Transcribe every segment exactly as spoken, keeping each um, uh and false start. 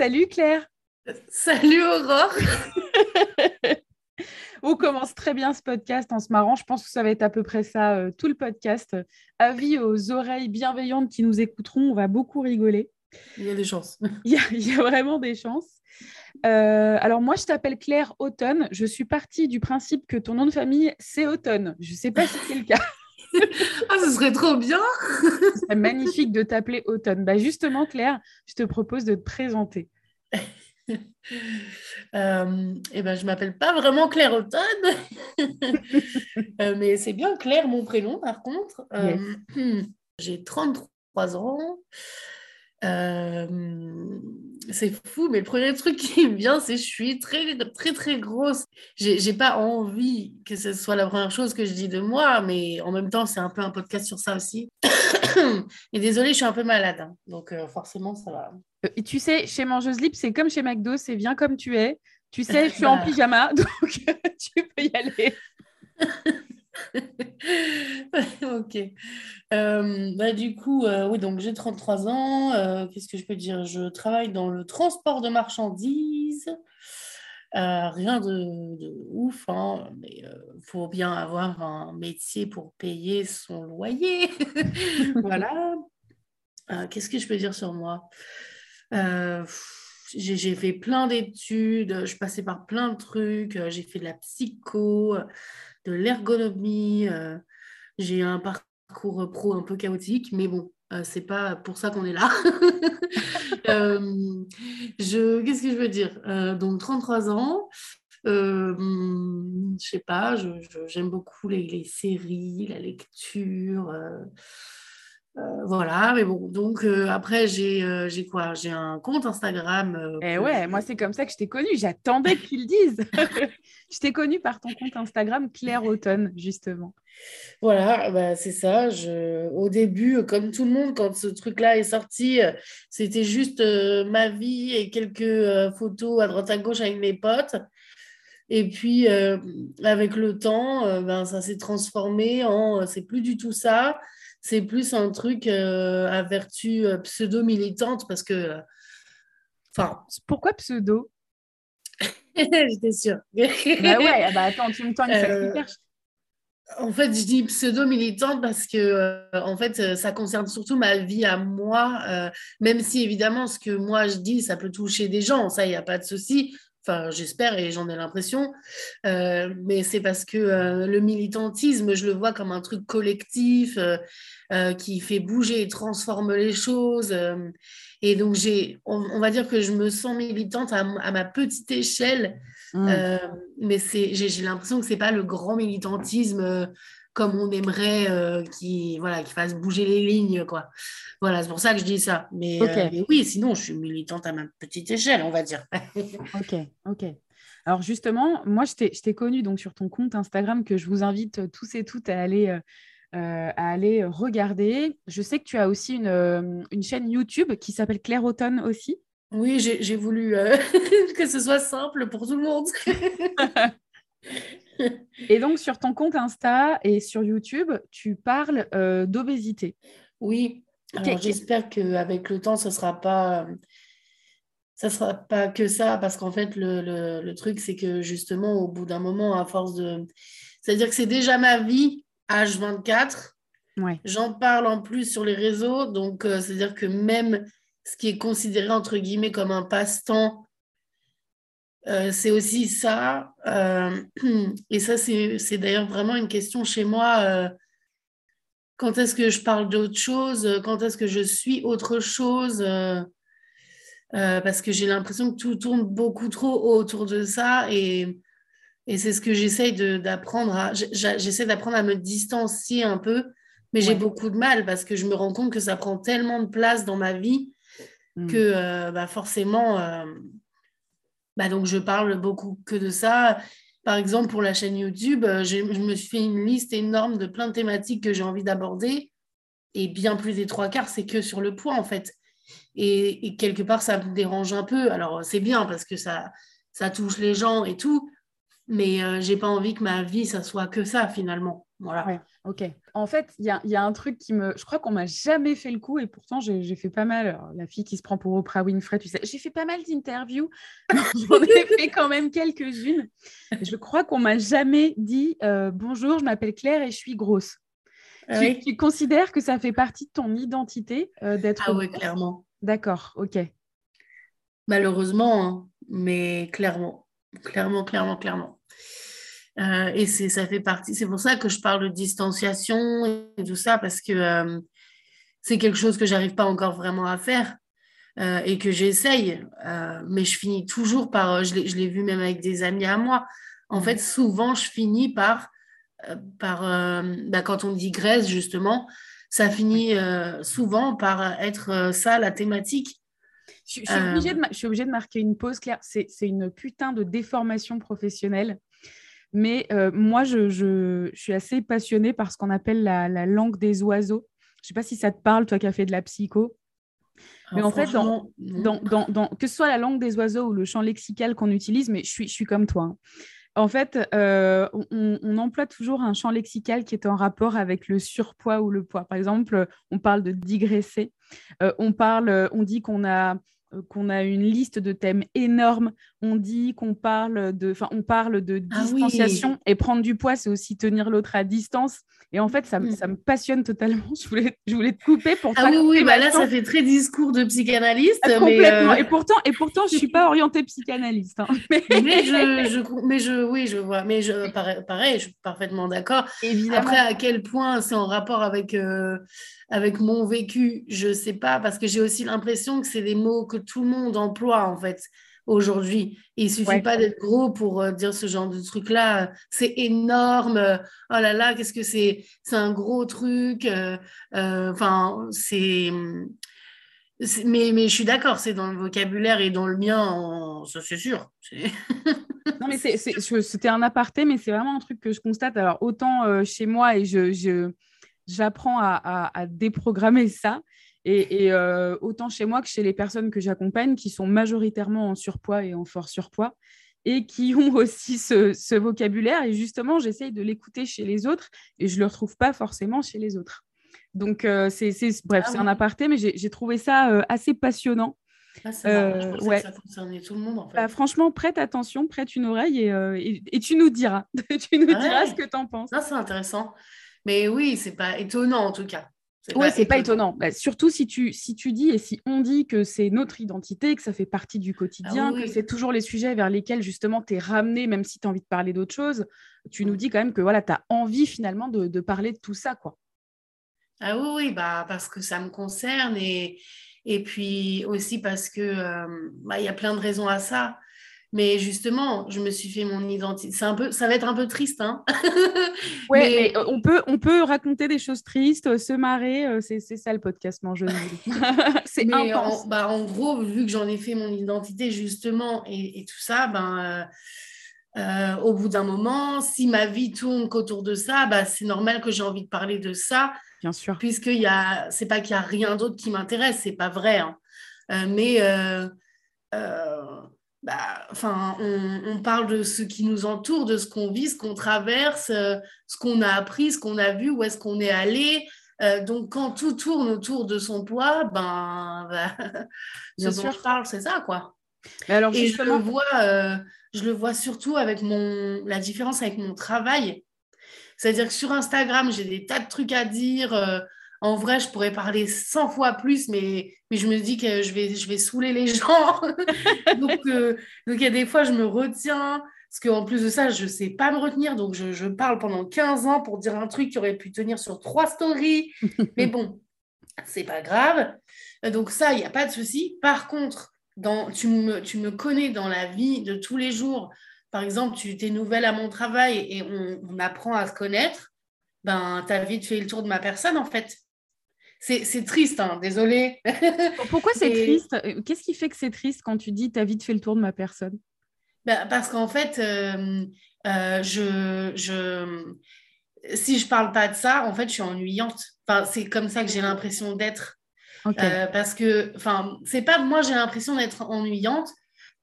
Salut Claire. Salut Aurore. On commence très bien ce podcast en se marrant. Je pense que ça va être à peu près ça, euh, tout le podcast. Avis aux oreilles bienveillantes qui nous écouteront, on va beaucoup rigoler. Il y a des chances. Il y a, il y a vraiment des chances. Euh, alors moi, je t'appelle Claire Automne. Je suis partie du principe que ton nom de famille, c'est Automne. Je ne sais pas si c'est le cas. Ah, ce serait trop bien. C'est magnifique de t'appeler Automne. Bah justement, Claire, je te propose de te présenter. Euh, eh ben, je ne m'appelle pas vraiment Claire Automne, euh, mais c'est bien Claire, mon prénom, par contre. Euh, yes. J'ai trente-trois ans. Euh, c'est fou, mais le premier truc qui me vient, c'est que je suis très, très, très grosse. J'ai, j'ai pas envie que ce soit la première chose que je dis de moi, mais en même temps, c'est un peu un podcast sur ça aussi. Et désolée, je suis un peu malade, hein, donc euh, forcément, ça va. Et tu sais, chez Mangeuse Libre, c'est comme chez McDo, c'est viens comme tu es. Tu sais, je suis bah... en pyjama, donc tu peux y aller. Ok. Euh, bah, du coup, euh, oui, donc j'ai trente-trois ans. Euh, qu'est-ce que je peux dire ? Je travaille dans le transport de marchandises. Euh, rien de, de ouf, hein, mais euh, faut bien avoir un métier pour payer son loyer. Voilà. Euh, qu'est-ce que je peux dire sur moi ? Euh, j'ai, j'ai fait plein d'études, je passais par plein de trucs, j'ai fait de la psycho, de l'ergonomie, euh, j'ai un parcours pro un peu chaotique, mais bon, euh, c'est pas pour ça qu'on est là. euh, je, qu'est-ce que je veux dire ? euh, Donc, trente-trois ans, euh, je sais pas, je, je, j'aime beaucoup les, les séries, la lecture... Euh, Euh, voilà, mais bon, donc euh, après j'ai, euh, j'ai quoi ? J'ai un compte Instagram. Euh, eh ouais, moi c'est comme ça que je t'ai connue, j'attendais que tu le dises. Je t'ai connue par ton compte Instagram Claire Automne, justement. Voilà, bah, c'est ça. Je... Au début, comme tout le monde, quand ce truc-là est sorti, c'était juste euh, ma vie et quelques euh, photos à droite à gauche avec mes potes. Et puis, euh, avec le temps, euh, ben, ça s'est transformé en euh, c'est plus du tout ça. C'est plus un truc euh, à vertu euh, pseudo-militante parce que... Enfin, euh, pourquoi pseudo ? J'étais sûre. Bah ouais, bah attends, tu me tends que ça euh, super... En fait, je dis pseudo-militante parce que euh, en fait, euh, ça concerne surtout ma vie à moi, euh, même si évidemment, ce que moi je dis, ça peut toucher des gens, ça, il n'y a pas de souci. Enfin, j'espère et j'en ai l'impression, euh, mais c'est parce que euh, le militantisme, je le vois comme un truc collectif euh, euh, qui fait bouger et transforme les choses. Euh, et donc, j'ai, on, on va dire que je me sens militante à, à ma petite échelle, mmh. euh, mais c'est, j'ai, j'ai l'impression que ce n'est pas le grand militantisme euh, comme on aimerait euh, qui, voilà, qui fasse bouger les lignes, quoi. Voilà, c'est pour ça que je dis ça. Mais, okay. euh, mais oui, sinon, je suis militante à ma petite échelle, on va dire. Ok, ok. Alors justement, moi, je t'ai, je t'ai connue donc, sur ton compte Instagram que je vous invite tous et toutes à aller, euh, à aller regarder. Je sais que tu as aussi une, une chaîne YouTube qui s'appelle Claire Automne aussi. Oui, j'ai, j'ai voulu euh, que ce soit simple pour tout le monde. Et donc, sur ton compte Insta et sur YouTube, tu parles euh, d'obésité. Oui. Alors, okay. J'espère qu'avec le temps, ce ne sera pas... Ça sera pas que ça, parce qu'en fait, le, le, le truc, c'est que justement, au bout d'un moment, à force de... C'est-à-dire que c'est déjà ma vie, âge vingt-quatre. Ouais. J'en parle en plus sur les réseaux. Donc, euh, c'est-à-dire que même ce qui est considéré, entre guillemets, comme un passe-temps, Euh, c'est aussi ça, euh, et ça c'est, c'est d'ailleurs vraiment une question chez moi, euh, quand est-ce que je parle d'autre chose, quand est-ce que je suis autre chose, euh, euh, parce que j'ai l'impression que tout tourne beaucoup trop autour de ça, et, et c'est ce que j'essaye de, d'apprendre, à, j'essaie d'apprendre à me distancier un peu, mais j'ai ouais. beaucoup de mal, parce que je me rends compte que ça prend tellement de place dans ma vie, mmh. que euh, bah forcément... Euh, Bah donc, je parle beaucoup que de ça. Par exemple, pour la chaîne YouTube, je, je me suis fait une liste énorme de plein de thématiques que j'ai envie d'aborder. Et bien plus des trois quarts, c'est que sur le poids, en fait. Et, et quelque part, ça me dérange un peu. Alors, c'est bien parce que ça, ça touche les gens et tout. mais euh, j'ai pas envie que ma vie, ça soit que ça, finalement. Voilà. Ouais, ok. En fait, il y a, y a un truc qui me... Je crois qu'on m'a jamais fait le coup, et pourtant, j'ai, j'ai fait pas mal... Alors, la fille qui se prend pour Oprah Winfrey, tu sais, j'ai fait pas mal d'interviews. J'en ai fait quand même quelques-unes. Je crois qu'on m'a jamais dit euh, « Bonjour, je m'appelle Claire et je suis grosse ». Oui. Tu, tu considères que ça fait partie de ton identité euh, d'être... Ah oui, clairement. D'accord, ok. Malheureusement, hein, mais clairement. Clairement, clairement, clairement. Euh, et c'est, ça fait partie, c'est pour ça que je parle de distanciation et tout ça, parce que euh, c'est quelque chose que j'arrive pas encore vraiment à faire euh, et que j'essaye, euh, mais je finis toujours par, je l'ai, je l'ai vu même avec des amis à moi, en fait souvent je finis par, euh, par euh, bah, quand on digresse justement, ça finit euh, souvent par être euh, ça la thématique. Je, je, suis obligée de, je suis obligée de marquer une pause, Claire. C'est, c'est une putain de déformation professionnelle. Mais euh, moi, je, je, je suis assez passionnée par ce qu'on appelle la, la langue des oiseaux. Je ne sais pas si ça te parle, toi qui as fait de la psycho. Mais ah, en fait, dans, dans, dans, dans, que ce soit la langue des oiseaux ou le champ lexical qu'on utilise, mais je suis, je suis comme toi. Hein. En fait, euh, on, on emploie toujours un champ lexical qui est en rapport avec le surpoids ou le poids. Par exemple, on parle de digresser. Euh, on parle, on dit qu'on a... qu'on a une liste de thèmes énormes, on dit qu'on parle de, enfin, on parle de distanciation, ah oui. Et prendre du poids, c'est aussi tenir l'autre à distance. Et en fait, ça, mmh. ça me passionne totalement. Je voulais, je voulais te couper pour ah oui, oui, bah là, ça fait très discours de psychanalyste. Ah, complètement. Mais euh... Et pourtant, et pourtant, je suis pas orientée psychanalyste. Hein. Mais... mais je, je, mais je, oui, je vois. Mais je, pareil, pareil je suis parfaitement d'accord. Évidemment. Après, à quel point c'est en rapport avec, euh, avec mon vécu, je sais pas, parce que j'ai aussi l'impression que c'est des mots que tout le monde emploie en fait aujourd'hui. Et il suffit ouais. pas d'être gros pour euh, dire ce genre de truc là. C'est énorme. Oh là là, qu'est-ce que c'est C'est un gros truc. Enfin, euh, euh, c'est... c'est. Mais mais je suis d'accord. C'est dans le vocabulaire et dans le mien, on... ça c'est sûr. C'est... non mais c'est, c'est c'était un aparté, mais c'est vraiment un truc que je constate. Alors autant euh, chez moi et je, je j'apprends à, à, à déprogrammer ça. Et, et euh, autant chez moi que chez les personnes que j'accompagne qui sont majoritairement en surpoids et en fort surpoids et qui ont aussi ce, ce vocabulaire. Et justement, j'essaye de l'écouter chez les autres et je ne le retrouve pas forcément chez les autres. Donc, euh, c'est, c'est, bref, ah, c'est oui. un aparté, mais j'ai, j'ai trouvé ça euh, assez passionnant. Ah, c'est euh, je pensais ouais. que ça concernait tout le monde. En fait. Bah, franchement, prête attention, prête une oreille et, euh, et, et tu nous diras. tu nous ouais. diras ce que tu en penses. Non, c'est intéressant. Mais oui, ce n'est pas étonnant en tout cas. C'est ouais, pas c'est étonnant. pas étonnant. Bah, surtout si tu, si tu dis et si on dit que c'est notre identité, que ça fait partie du quotidien, ah oui. que c'est toujours les sujets vers lesquels justement tu es ramené, même si tu as envie de parler d'autre chose, tu nous dis quand même que voilà, tu as envie finalement de, de parler de tout ça, quoi. Ah oui, oui, bah, parce que ça me concerne et, et puis aussi parce que euh, bah, y a plein de raisons à ça. Mais justement, je me suis fait mon identité. C'est un peu, ça va être un peu triste, hein. ouais, mais... mais on peut, on peut raconter des choses tristes, se marrer. C'est, c'est ça le podcast Mangeuse. c'est mais intense. En, bah, en gros, vu que j'en ai fait mon identité justement et, et tout ça, ben, euh, euh, au bout d'un moment, si ma vie tourne qu'autour de ça, bah, c'est normal que j'ai envie de parler de ça. Bien sûr. Puisque il y a, c'est pas qu'il y a rien d'autre qui m'intéresse, c'est pas vrai, hein. Euh, mais euh, euh... Bah, enfin, on, on parle de ce qui nous entoure, de ce qu'on vit, ce qu'on traverse, euh, ce qu'on a appris, ce qu'on a vu, où est-ce qu'on est allé. Euh, donc, quand tout tourne autour de son poids, ben, bah, bien sûr, je parle, c'est ça, quoi. Mais alors, et justement... je le vois, euh, je le vois surtout avec mon, la différence avec mon travail. C'est-à-dire que sur Instagram, j'ai des tas de trucs à dire. Euh, En vrai, je pourrais parler cent fois plus, mais, mais je me dis que je vais, je vais saouler les gens. donc, euh, donc, il y a des fois, je me retiens. Parce qu'en plus de ça, je ne sais pas me retenir. Donc, je, je parle pendant quinze ans pour dire un truc qui aurait pu tenir sur trois stories. mais bon, ce n'est pas grave. Donc, ça, il n'y a pas de souci. Par contre, dans, tu, me, tu me connais dans la vie de tous les jours. Par exemple, tu es nouvelle à mon travail et on, on apprend à se connaître. Ben, tu as vite fait le tour de ma personne, en fait. C'est, c'est triste, hein, désolée. Pourquoi c'est et... triste ? Qu'est-ce qui fait que c'est triste quand tu dis « t'as vite fait le tour de ma personne » ? Bah, parce qu'en fait, euh, euh, je, je... si je ne parle pas de ça, en fait, je suis ennuyante. Enfin, c'est comme ça que j'ai l'impression d'être. Okay. Euh, parce que, enfin, c'est pas que moi j'ai l'impression d'être ennuyante,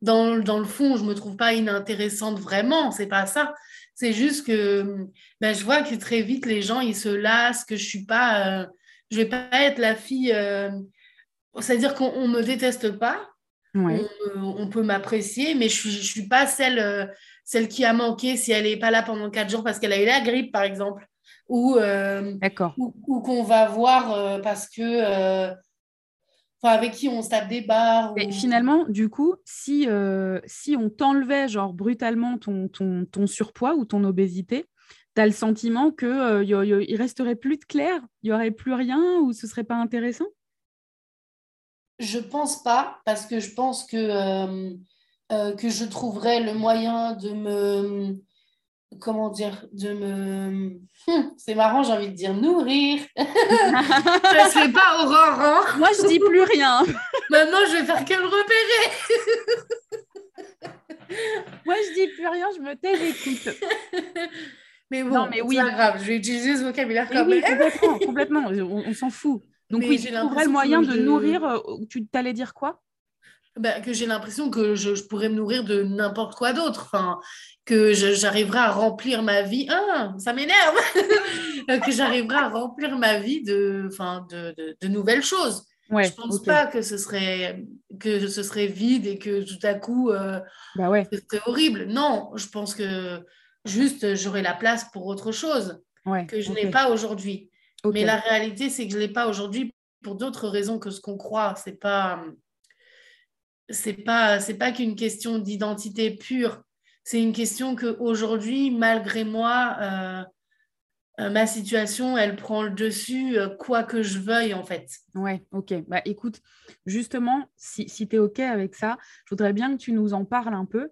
dans, dans le fond, je ne me trouve pas inintéressante vraiment, c'est pas ça. C'est juste que ben, je vois que très vite, les gens, ils se lassent, que je ne suis pas... Euh, je ne vais pas être la fille... Euh, c'est-à-dire qu'on ne me déteste pas, ouais. on, on peut m'apprécier, mais je ne suis, je suis pas celle, euh, celle qui a manqué si elle n'est pas là pendant quatre jours parce qu'elle a eu la grippe, par exemple. Ou, euh, ou, ou qu'on va voir euh, parce que... Euh, Enfin, avec qui on se tape des barres. Ou... Et finalement, du coup, si, euh, si on t'enlevait genre, brutalement ton, ton, ton surpoids ou ton obésité, tu as le sentiment qu'il euh, ne resterait plus de Claire, il n'y aurait plus rien ou ce ne serait pas intéressant ? Je ne pense pas, parce que je pense que, euh, euh, que je trouverais le moyen de me... Comment dire, de me... Hum, c'est marrant, j'ai envie de dire nourrir. Ça se fait pas, Aurore, hein ? Moi, je dis plus rien. Maintenant, je vais faire que le repérer. Moi, je dis plus rien, je me tais, j'écoute. Mais bon, non, mais oui. C'est pas grave, je vais utiliser ce vocabulaire comme... Oui, complètement, complètement, on, on s'en fout. Donc mais oui, j'ai l'impression le moyen de je... nourrir... Euh, tu t'allais dire quoi ? Bah, que j'ai l'impression que je, je pourrais me nourrir de n'importe quoi d'autre, enfin, que je, j'arriverai à remplir ma vie, ah, ça m'énerve, que j'arriverai à remplir ma vie de, de, de, de nouvelles choses. Ouais, je ne pense okay. pas que ce, serait, que ce serait vide et que tout à coup, euh, bah ouais. ce serait horrible. Non, je pense que juste j'aurai la place pour autre chose ouais, que je okay. n'ai pas aujourd'hui. Okay. Mais la réalité, c'est que je ne l'ai pas aujourd'hui pour d'autres raisons que ce qu'on croit. C'est pas... C'est pas, c'est pas qu'une question d'identité pure. C'est une question qu'aujourd'hui, malgré moi, euh, euh, ma situation, elle prend le dessus, euh, quoi que je veuille, en fait. Ouais, ok. Bah, écoute, justement, si, si tu es ok avec ça, je voudrais bien que tu nous en parles un peu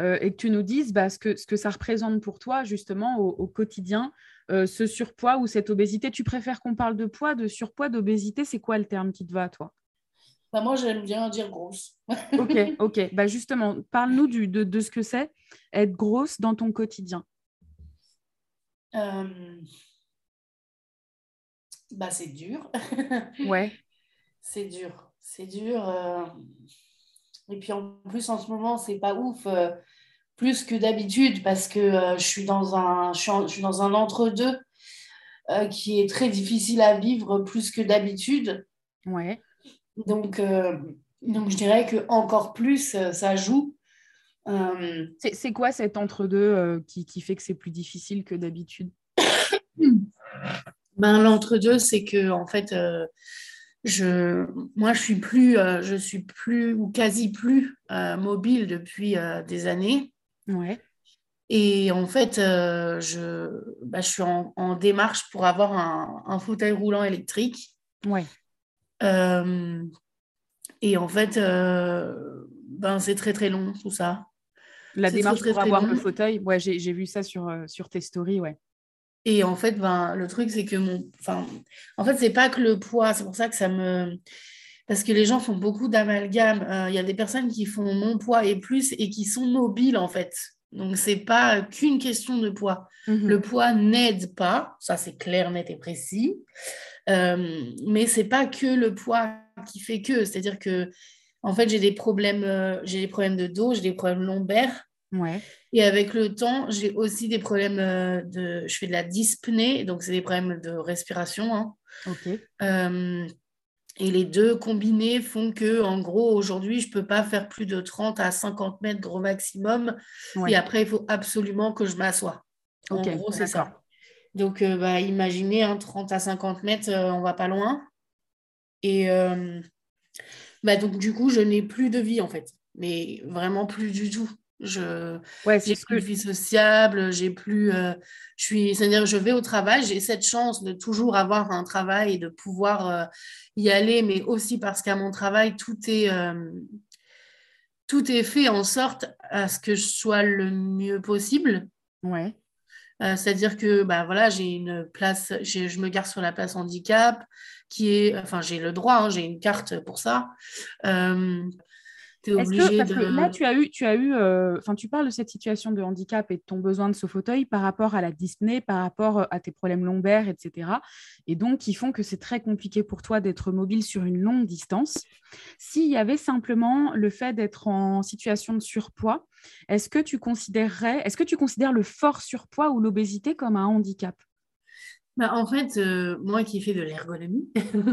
euh, et que tu nous dises bah, ce que, ce que ça représente pour toi, justement, au, au quotidien, euh, ce surpoids ou cette obésité. Tu préfères qu'on parle de poids, de surpoids, d'obésité ? C'est quoi le terme qui te va à toi ? Bah moi, j'aime bien dire grosse. Ok, ok. Bah justement, parle-nous du, de, de ce que c'est être grosse dans ton quotidien. Euh... Bah, c'est dur. Ouais. C'est dur. C'est dur. Euh... Et puis, en plus, en ce moment, c'est pas ouf. Euh, plus que d'habitude, parce que euh, je suis dans un, je suis en, je suis dans un entre-deux euh, qui est très difficile à vivre plus que d'habitude. Ouais. Donc, euh, donc, je dirais qu'encore plus, ça joue. Euh... C'est, c'est quoi cet entre-deux euh, qui, qui fait que c'est plus difficile que d'habitude ? Ben, l'entre-deux, c'est que, en fait, euh, je, moi, je suis plus, euh, je suis plus ou quasi plus euh, mobile depuis euh, des années. Ouais. Et en fait, euh, je, bah, je suis en, en démarche pour avoir un, un fauteuil roulant électrique. Ouais. Euh, et en fait euh, ben c'est très très long tout ça, la c'est démarche très, pour très, avoir très le fauteuil. Ouais, j'ai, j'ai vu ça sur, euh, sur tes stories. Ouais. Et en fait ben, le truc c'est que mon, enfin, en fait c'est pas que le poids, c'est pour ça que ça me, parce que les gens font beaucoup d'amalgame. Il euh, y a des personnes qui font mon poids et plus et qui sont mobiles en fait, donc c'est pas qu'une question de poids. Mmh. Le poids n'aide pas, ça c'est clair, net et précis. Euh, mais c'est pas que le poids qui fait que, c'est-à-dire que en fait j'ai des problèmes, euh, j'ai des problèmes de dos, j'ai des problèmes lombaires. Ouais. Et avec le temps, j'ai aussi des problèmes euh, de, je fais de la dyspnée, donc c'est des problèmes de respiration. Hein. Okay. Euh, et les deux combinés font que, en gros, aujourd'hui, je peux pas faire plus de trente à cinquante mètres gros maximum. Ouais. Et après, il faut absolument que je m'assoie. Okay. En gros, c'est d'accord. Ça. Donc, euh, bah, imaginez, hein, trente à cinquante mètres, euh, on va pas loin. Et euh, bah, donc, du coup, je n'ai plus de vie, en fait. Mais vraiment plus du tout. Je, ouais, j'ai plus de vie sociable, j'ai plus... Euh, je suis, c'est-à-dire, je vais au travail, j'ai cette chance de toujours avoir un travail et de pouvoir euh, y aller, mais aussi parce qu'à mon travail, tout est... Euh, tout est fait en sorte à ce que je sois le mieux possible. Ouais. Euh, c'est-à-dire que bah, voilà, j'ai une place, j'ai, je me gare sur la place handicap, qui est, enfin j'ai le droit, hein, j'ai une carte pour ça. Euh, t'es obligé de... Là, tu as eu... Tu, as eu, euh, tu parles de cette situation de handicap et de ton besoin de ce fauteuil par rapport à la dyspnée, par rapport à tes problèmes lombaires, et cetera. Et donc, qui font que c'est très compliqué pour toi d'être mobile sur une longue distance. S'il y avait simplement le fait d'être en situation de surpoids, est-ce que tu considérerais... Est-ce que tu considères le fort surpoids ou l'obésité comme un handicap ? Bah en fait, euh, moi qui fais de l'ergonomie,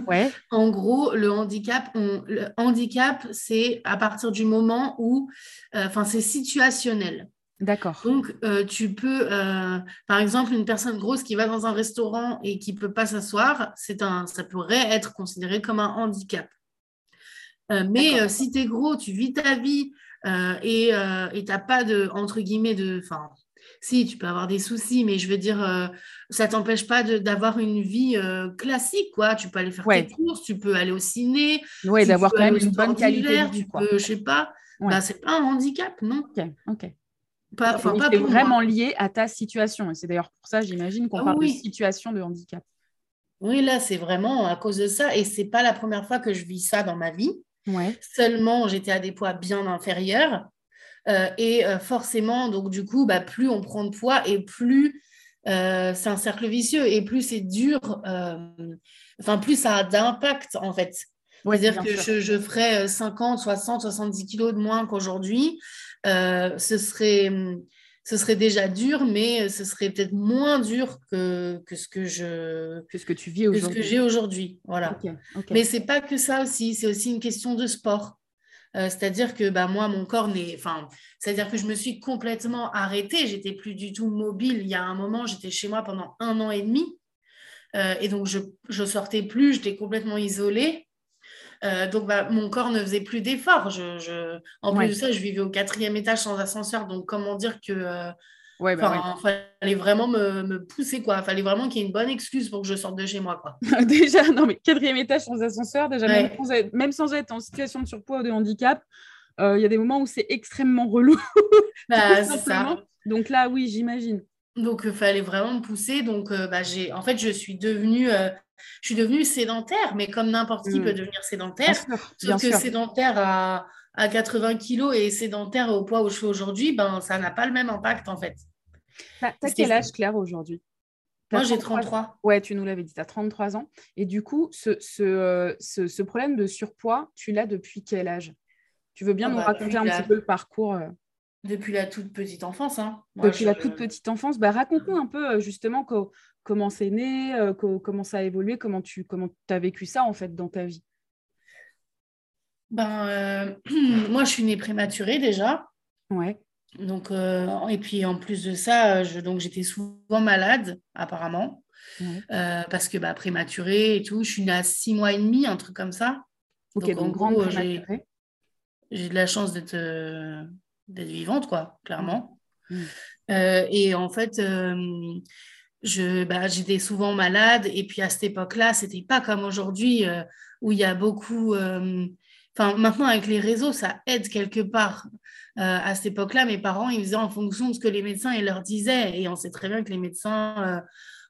ouais. En gros, le handicap, on, le handicap, c'est à partir du moment où, enfin, euh, c'est situationnel. D'accord. Donc, euh, tu peux, euh, par exemple, une personne grosse qui va dans un restaurant et qui ne peut pas s'asseoir, c'est un, ça pourrait être considéré comme un handicap. Euh, mais euh, si tu es gros, tu vis ta vie euh, et euh, et tu n'as pas de, entre guillemets, de... Si, tu peux avoir des soucis, mais je veux dire, euh, ça ne t'empêche pas de, d'avoir une vie euh, classique, quoi. Tu peux aller faire ouais. tes courses, tu peux aller au ciné. Oui, d'avoir quand même une bonne qualité de vie, quoi. Tu peux, je ne sais pas. Ouais. Bah, ce n'est pas un handicap, non. Ok, ok. Pas, c'est pas vraiment moi. Lié à ta situation. Et c'est d'ailleurs pour ça, j'imagine, qu'on ah, parle oui. de situation de handicap. Oui, là, c'est vraiment à cause de ça. Et ce n'est pas la première fois que je vis ça dans ma vie. Ouais. Seulement, j'étais à des poids bien inférieurs. Euh, et euh, forcément, donc du coup, bah, plus on prend de poids et plus euh, c'est un cercle vicieux et plus c'est dur, enfin euh, plus ça a d'impact en fait. Ouais, c'est-à-dire que je, je ferais cinquante, soixante, soixante-dix kilos de moins qu'aujourd'hui, euh, ce serait, ce serait déjà dur, mais ce serait peut-être moins dur que, que ce que je que ce que tu vis aujourd'hui. Que ce que j'ai aujourd'hui, voilà. Okay, okay. Mais c'est pas que ça aussi, c'est aussi une question de sport. Euh, c'est-à-dire que bah, moi, mon corps n'est... Enfin, c'est-à-dire que je me suis complètement arrêtée. J'étais plus du tout mobile. Il y a un moment, j'étais chez moi pendant un an et demi. Euh, et donc, je ne sortais plus. J'étais complètement isolée. Euh, donc, bah, mon corps ne faisait plus d'efforts. Je, je... En plus ouais. de ça, je vivais au quatrième étage sans ascenseur. Donc, comment dire que... Euh... Ouais, bah enfin, ouais. fallait vraiment me, me pousser, quoi. Fallait vraiment qu'il y ait une bonne excuse pour que je sorte de chez moi, quoi. Déjà, non, mais quatrième étage sans ascenseur, déjà, ouais. même, sans être, même sans être en situation de surpoids ou de handicap, il euh, y a des moments où c'est extrêmement relou. Bah, c'est ça. Donc là, oui, j'imagine. Donc, il euh, fallait vraiment me pousser. Donc, euh, bah, j'ai... en fait, je suis devenue... Euh... Je suis devenue sédentaire, mais comme n'importe qui mmh. peut devenir sédentaire, bien sûr, bien sauf que sûr. sédentaire à, à quatre-vingts kilos et sédentaire au poids où je suis aujourd'hui, ben, ça n'a pas le même impact en fait. T'as, t'as quel âge, Claire, aujourd'hui ? Moi, j'ai trente-trois. Ouais, tu nous l'avais dit, tu as trente-trois ans. Et du coup, ce, ce, ce, ce problème de surpoids, tu l'as depuis quel âge ? Tu veux bien ah, nous bah, raconter un la... petit peu le parcours euh... Depuis la toute petite enfance. Hein. Moi, depuis je... la toute petite enfance. Bah, raconte-nous un peu justement qu'au... Comment c'est né, euh, co- comment ça a évolué, comment tu comment as vécu ça en fait dans ta vie ? Ben, euh, moi, je suis née prématurée déjà. Ouais. Donc, euh, et puis en plus de ça, je, donc, j'étais souvent malade apparemment, ouais. euh, parce que bah, prématurée et tout. Je suis née à six mois et demi, un truc comme ça. Ok, donc, donc en grande gros, prématurée. J'ai, j'ai de la chance d'être, euh, d'être vivante, quoi, clairement. Mmh. Euh, et en fait... Euh, Je, bah, j'étais souvent malade et puis à cette époque-là, c'était pas comme aujourd'hui euh, où il y a beaucoup... Euh, enfin, maintenant, avec les réseaux, ça aide quelque part. Euh, à cette époque-là, mes parents, ils faisaient en fonction de ce que les médecins ils leur disaient. Et on sait très bien que les médecins, euh,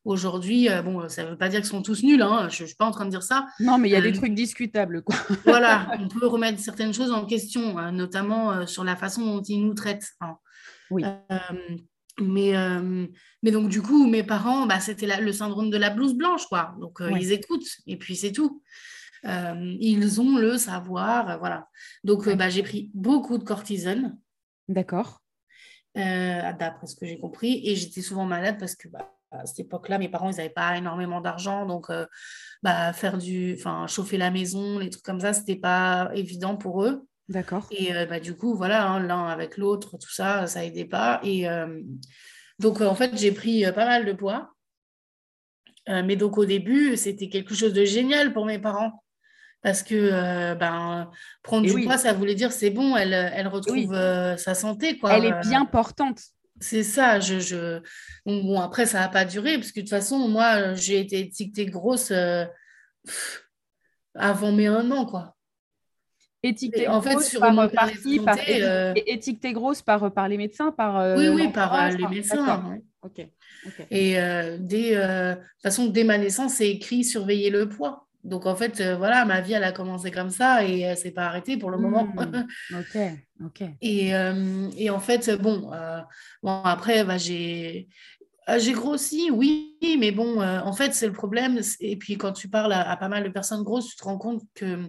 aujourd'hui, euh, bon, ça veut pas dire qu'ils sont tous nuls, hein, je, je suis pas en train de dire ça. Non, mais il y a euh, des trucs discutables, quoi. Voilà, on peut remettre certaines choses en question, hein, notamment euh, sur la façon dont ils nous traitent. Hein. Oui. Euh, Mais, euh, mais donc, du coup, mes parents, bah, c'était la, le syndrome de la blouse blanche, quoi. Donc, euh, ouais. ils écoutent et puis c'est tout. Euh, ils ont le savoir, euh, voilà. Donc, ouais. euh, bah, j'ai pris beaucoup de cortisone. D'accord. Euh, d'après ce que j'ai compris. Et j'étais souvent malade parce que, bah, à cette époque-là, mes parents, ils n'avaient pas énormément d'argent. Donc, euh, bah, faire du, enfin, chauffer la maison, les trucs comme ça, c'était pas évident pour eux. D'accord. Et euh, bah, du coup, voilà, hein, l'un avec l'autre, tout ça, ça aidait pas. Et euh, donc, euh, en fait, j'ai pris euh, pas mal de poids. Euh, mais donc, au début, c'était quelque chose de génial pour mes parents. Parce que euh, ben, prendre et du oui. poids, ça voulait dire c'est bon, elle, elle retrouve oui. euh, sa santé, quoi. Elle est bien portante. C'est ça. Je, je... Donc, bon, après, ça n'a pas duré. Parce que de toute façon, moi, j'ai été étiquetée grosse euh, pff, avant mes un an, quoi. Étiquetée en fait, sur par, par qui par, euh... étiquetée grosse par, par les médecins par, euh, oui, oui, par euh, les médecins. Ouais. Okay. Okay. Et euh, dès, euh, de toute façon, dès ma naissance, c'est écrit « surveiller le poids ». Donc, en fait, euh, voilà, ma vie, elle a commencé comme ça et elle s'est pas arrêtée pour le mmh, moment. OK, OK. Et, euh, et en fait, bon, euh, bon après, bah, j'ai... J'ai grossi, oui, mais bon, euh, en fait, c'est le problème. Et puis, quand tu parles à, à pas mal de personnes grosses, tu te rends compte que,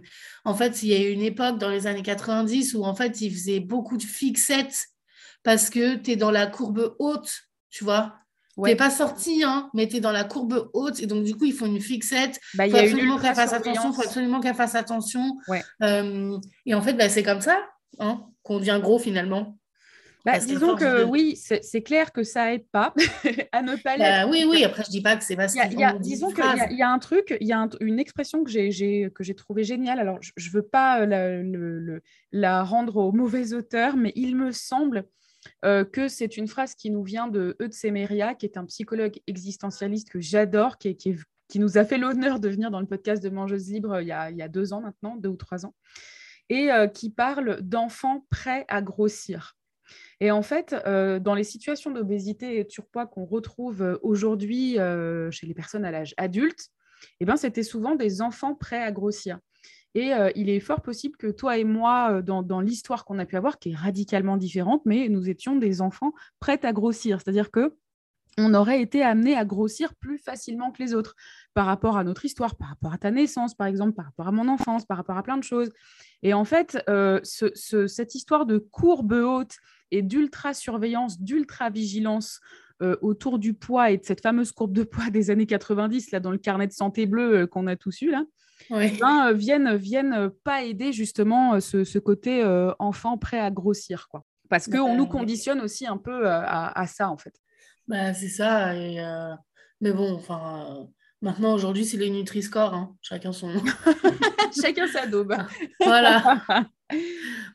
en fait, il y a eu une époque dans les années quatre-vingt-dix où, en fait, ils faisaient beaucoup de fixettes parce que tu es dans la courbe haute, tu vois. Ouais. Tu n'es pas sorti, hein, mais tu es dans la courbe haute. Et donc, du coup, ils font une fixette. Il bah, faut, faut absolument qu'elle fasse attention. Il faut absolument qu'elle fasse attention. Et en fait, bah, c'est comme ça hein, qu'on devient gros, finalement. Bah, disons que de... oui, c'est, c'est clair que ça aide pas à ne pas l'être. Bah, oui, oui, après je dis pas que c'est parce qu'il y a, disons qu'il y a, y a un truc, il y a un, une expression que j'ai, j'ai, que j'ai trouvée géniale. Alors, je, je veux pas la, le, la rendre au mauvais auteur, mais il me semble euh, que c'est une phrase qui nous vient de Eudes Séméria, qui est un psychologue existentialiste que j'adore, qui, qui, qui nous a fait l'honneur de venir dans le podcast de Mangeuse Libre il y a, il y a deux ans maintenant, deux ou trois ans, et euh, qui parle d'enfants prêts à grossir. Et en fait, euh, dans les situations d'obésité et de surpoids qu'on retrouve aujourd'hui euh, chez les personnes à l'âge adulte, eh ben, c'était souvent des enfants prêts à grossir. Et euh, il est fort possible que toi et moi, dans, dans l'histoire qu'on a pu avoir, qui est radicalement différente, mais nous étions des enfants prêts à grossir. C'est-à-dire que on aurait été amené à grossir plus facilement que les autres par rapport à notre histoire, par rapport à ta naissance, par exemple, par rapport à mon enfance, par rapport à plein de choses. Et en fait, euh, ce, ce, cette histoire de courbe haute et d'ultra-surveillance, d'ultra-vigilance euh, autour du poids et de cette fameuse courbe de poids des années quatre-vingt-dix, là, dans le carnet de santé bleu euh, qu'on a tous eu, là, ouais. ben, euh, viennent, viennent pas aider justement euh, ce, ce côté euh, enfant prêt à grossir, quoi. Parce qu'on ouais. nous conditionne aussi un peu euh, à, à ça, en fait. Bah, c'est ça. Et, euh... mais bon, enfin... Euh... Maintenant, aujourd'hui, c'est les Nutri-Score. Hein. Chacun son... Chacun sa daube. Voilà.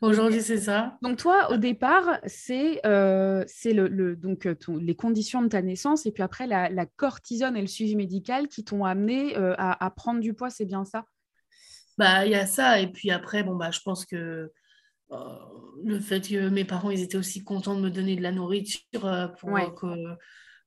Aujourd'hui, c'est ça. Donc, toi, au départ, c'est, euh, c'est le, le, donc, ton, les conditions de ta naissance et puis après, la, la cortisone et le suivi médical qui t'ont amené euh, à, à prendre du poids. C'est bien ça ? Bah, il y a ça. Et puis après, bon, bah, je pense que euh, le fait que mes parents, ils étaient aussi contents de me donner de la nourriture euh, pour ouais. que... Euh,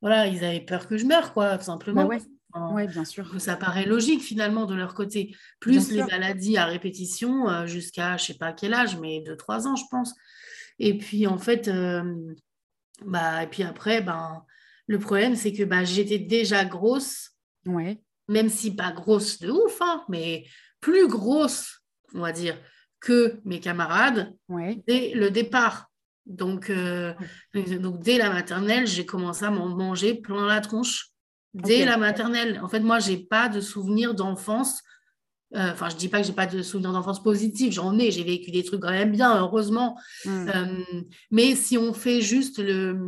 voilà, ils avaient peur que je meure, quoi, tout simplement. Bah ouais. Oui, bien sûr. Ça paraît logique finalement de leur côté. Plus bien les sûr. Maladies à répétition euh, jusqu'à je ne sais pas quel âge, mais deux trois ans, je pense. Et puis en fait, euh, bah, et puis après, ben, le problème, c'est que bah, j'étais déjà grosse, ouais. même si pas grosse de ouf, hein, mais plus grosse, on va dire, que mes camarades ouais. dès le départ. Donc, euh, donc dès la maternelle, j'ai commencé à m'en manger plein la tronche. Dès okay. la maternelle. En fait, moi, je n'ai pas de souvenirs d'enfance. Enfin, euh, je ne dis pas que je n'ai pas de souvenirs d'enfance positifs. J'en ai. J'ai vécu des trucs quand même bien, heureusement. Mm. Euh, mais si on fait juste le,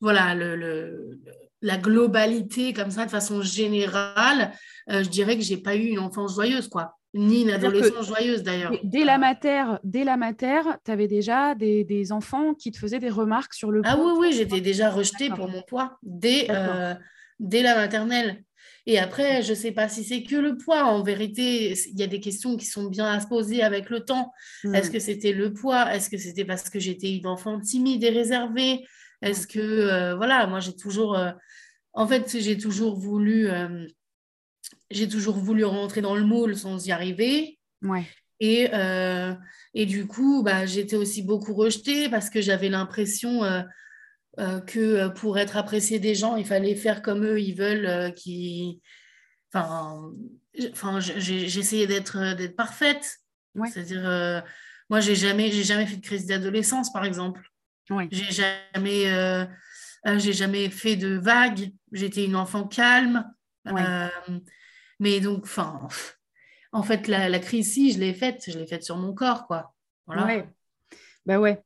voilà, le, le, la globalité comme ça, de façon générale, euh, je dirais que je n'ai pas eu une enfance joyeuse, quoi. Ni une adolescence joyeuse, d'ailleurs. Dès la matère, dès la matère, tu avais déjà des, des enfants qui te faisaient des remarques sur le poids. Ah oui, oui, j'étais déjà rejetée D'accord. pour mon poids. Dès... dès la maternelle. Et après, je ne sais pas si c'est que le poids. En vérité, il y a des questions qui sont bien à se poser avec le temps. Mmh. Est-ce que c'était le poids ? Est-ce que c'était parce que j'étais une enfant timide et réservée ? Est-ce que, euh, voilà, moi, j'ai toujours... Euh, en fait, j'ai toujours voulu... Euh, j'ai toujours voulu rentrer dans le moule sans y arriver. Ouais. Et, euh, et du coup, bah, j'étais aussi beaucoup rejetée parce que j'avais l'impression... Euh, Euh, que euh, pour être apprécié des gens, il fallait faire comme eux, ils veulent euh, qui... Enfin, enfin j'ai, j'essayais d'être, euh, d'être parfaite. Ouais. C'est-à-dire, euh, moi, j'ai jamais, j'ai jamais fait de crise d'adolescence, par exemple. Ouais. J'ai jamais, euh, euh, j'ai jamais fait de vagues. J'étais une enfant calme. Ouais. Euh, mais donc, enfin, en fait, la, la crise, si, je l'ai faite. Je l'ai faite sur mon corps, quoi. Voilà. Ouais. Bah ouais.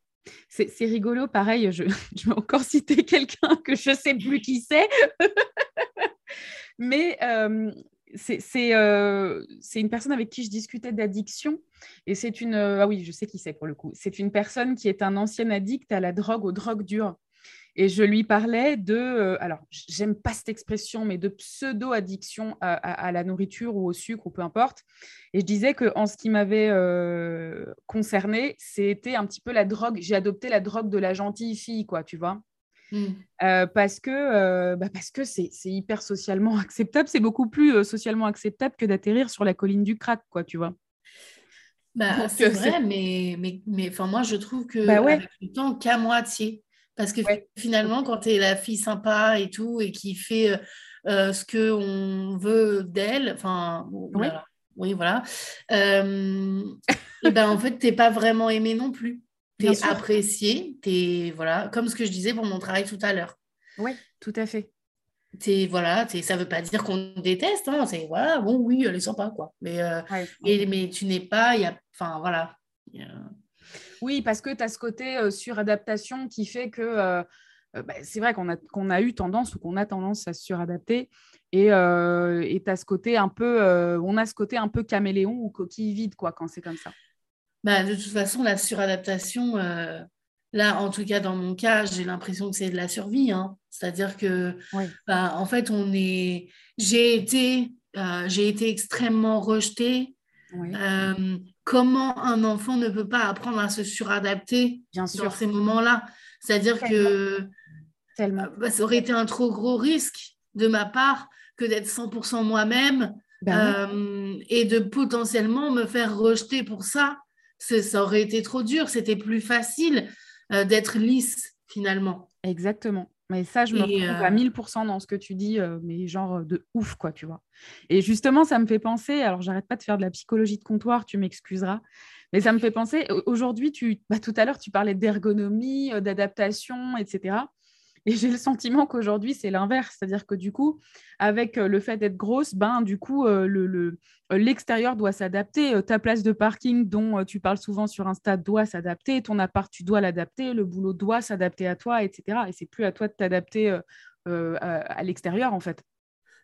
C'est, c'est rigolo, pareil, je, je vais encore citer quelqu'un que je ne sais plus qui c'est, mais euh, c'est, c'est, euh, c'est une personne avec qui je discutais d'addiction, et c'est une, euh, ah oui, je sais qui c'est pour le coup, c'est une personne qui est un ancien addict à la drogue, aux drogues dures, et je lui parlais de, euh, alors j'aime pas cette expression, mais de pseudo-addiction à, à, à la nourriture ou au sucre ou peu importe. Et je disais qu'en ce qui m'avait euh, concernée, c'était un petit peu la drogue. J'ai adopté la drogue de la gentille fille, quoi, tu vois. Mmh. Euh, parce que euh, bah parce que c'est, c'est hyper socialement acceptable, c'est beaucoup plus euh, socialement acceptable que d'atterrir sur la colline du crack, quoi, tu vois. Bah, donc, c'est vrai, c'est... mais, mais, mais moi, je trouve que bah ouais. avec le temps, qu'à moitié. Parce que ouais. finalement, quand tu es la fille sympa et tout, et qui fait euh, ce qu'on veut d'elle, enfin, ouais. voilà, oui, voilà, euh, et ben, en fait, tu n'es pas vraiment aimée non plus. Tu es appréciée, t'es, voilà, comme ce que je disais pour mon travail tout à l'heure. Oui, tout à fait. T'es, voilà, t'es, ça ne veut pas dire qu'on déteste, hein, c'est voilà, bon, oui, elle est sympa, quoi. Mais, euh, ouais. et, mais tu n'es pas, y a, enfin, voilà. Y a... Oui, parce que tu as ce côté euh, suradaptation qui fait que euh, bah, c'est vrai qu'on a, qu'on a eu tendance ou qu'on a tendance à se suradapter. Et euh, et t'as ce côté un peu, euh, on a ce côté un peu caméléon ou coquille vide, quoi, quand c'est comme ça. Bah, de toute façon, la suradaptation, euh, là, en tout cas, dans mon cas, j'ai l'impression que c'est de la survie. Hein. C'est-à-dire que, oui. bah, en fait, on est... j'ai été, euh, j'ai été extrêmement rejetée. Oui. Euh, comment un enfant ne peut pas apprendre à se suradapter Bien sûr. Dans ces moments-là ? C'est-à-dire Tellement. que Tellement. Bah, ça aurait été un trop gros risque de ma part que d'être cent pour cent moi-même ben, euh, oui. et de potentiellement me faire rejeter pour ça. C'est, ça aurait été trop dur, c'était plus facile euh, d'être lisse finalement. Exactement, mais ça je me et retrouve euh... à mille pour cent dans ce que tu dis, euh, mais genre de ouf, quoi, tu vois. Et justement ça me fait penser, alors j'arrête pas de faire de la psychologie de comptoir, tu m'excuseras, mais ça me fait penser, aujourd'hui, tu, bah, tout à l'heure tu parlais d'ergonomie, d'adaptation, et cetera. Et j'ai le sentiment qu'aujourd'hui, c'est l'inverse. C'est-à-dire que du coup, avec le fait d'être grosse, ben, du coup, euh, le, le, l'extérieur doit s'adapter. Ta place de parking dont euh, tu parles souvent sur Insta doit s'adapter. Ton appart, tu dois l'adapter. Le boulot doit s'adapter à toi, et cetera. Et c'est plus à toi de t'adapter euh, euh, à, à l'extérieur, en fait.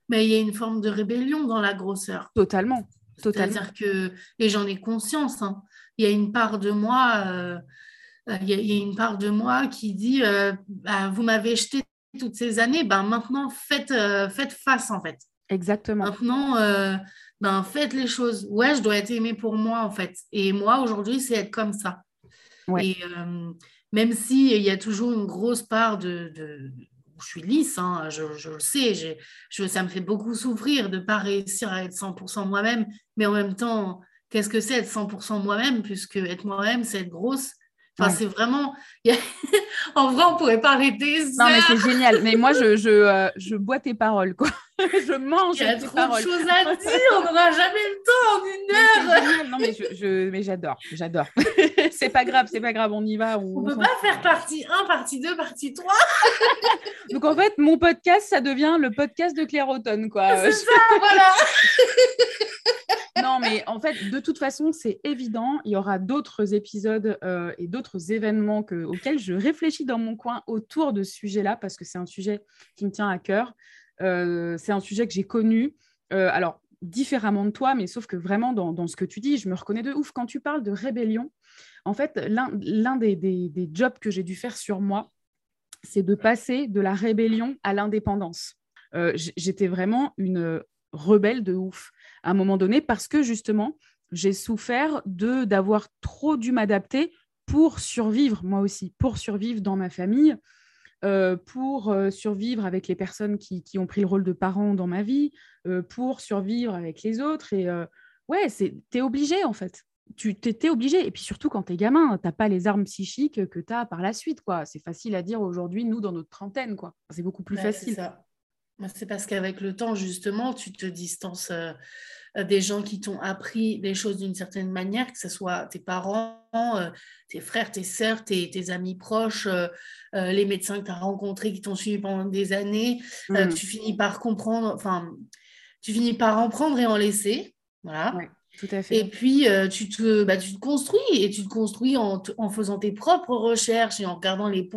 Mais il y a une forme de rébellion dans la grosseur. Totalement. Totalement. C'est-à-dire que, et j'en ai conscience, hein. Il y a une part de moi... Euh... Il y, y a une part de moi qui dit euh, bah, vous m'avez jeté toutes ces années, ben maintenant faites, euh, faites face en fait. Exactement. Maintenant, euh, ben faites les choses. Ouais, je dois être aimée pour moi en fait. Et moi aujourd'hui, c'est être comme ça. Ouais. Et euh, même si il y a toujours une grosse part de, de... je suis lisse, hein, je, je le sais, j'ai, je, ça me fait beaucoup souffrir de ne pas réussir à être cent pour cent moi-même. Mais en même temps, qu'est-ce que c'est être cent pour cent moi-même, puisque être moi-même, c'est être grosse. Enfin, ouais. c'est vraiment... en vrai, on ne pourrait pas arrêter ça. Non, mais c'est génial. Mais moi, je, je, euh, je bois tes paroles, quoi. Je mange tes paroles. Il y a trop paroles. de choses à dire. On n'aura jamais le temps en une heure. Mais non, mais, je, je, mais j'adore. J'adore. C'est pas grave, c'est pas grave. On y va. On ne peut on... pas faire partie un, partie deux, partie trois. Donc, en fait, mon podcast, ça devient le podcast de Claire Automne, quoi. C'est ça, voilà. Non, mais en fait, de toute façon, c'est évident. Il y aura d'autres épisodes euh, et d'autres événements que, auxquels je réfléchis dans mon coin autour de ce sujet-là, parce que c'est un sujet qui me tient à cœur. Euh, c'est un sujet que j'ai connu. Euh, alors, différemment de toi, mais sauf que vraiment, dans, dans ce que tu dis, je me reconnais de ouf. Quand tu parles de rébellion, en fait, l'un, l'un des, des, des jobs que j'ai dû faire sur moi, c'est de passer de la rébellion à l'indépendance. Euh, j'étais vraiment une... rebelle de ouf à un moment donné, parce que justement j'ai souffert de d'avoir trop dû m'adapter pour survivre, moi aussi, pour survivre dans ma famille, euh, pour euh, survivre avec les personnes qui, qui ont pris le rôle de parents dans ma vie, euh, pour survivre avec les autres. Et euh, ouais, c'est, t'es obligé en fait, tu t'es, t'es obligé. Et puis surtout quand t'es gamin, t'as pas les armes psychiques que t'as par la suite, quoi. C'est facile à dire aujourd'hui, nous dans notre trentaine, quoi, c'est beaucoup plus ouais, facile. C'est ça. C'est parce qu'avec le temps, justement, tu te distances euh, des gens qui t'ont appris les choses d'une certaine manière, que ce soit tes parents, euh, tes frères, tes sœurs, tes, tes amis proches, euh, euh, les médecins que tu as rencontrés, qui t'ont suivi pendant des années. Mmh. Euh, tu finis par comprendre, enfin, tu finis par en prendre et en laisser. Voilà. Ouais, tout à fait. Et puis, euh, tu, te, bah, tu te construis, et tu te construis en, en faisant tes propres recherches et en regardant les,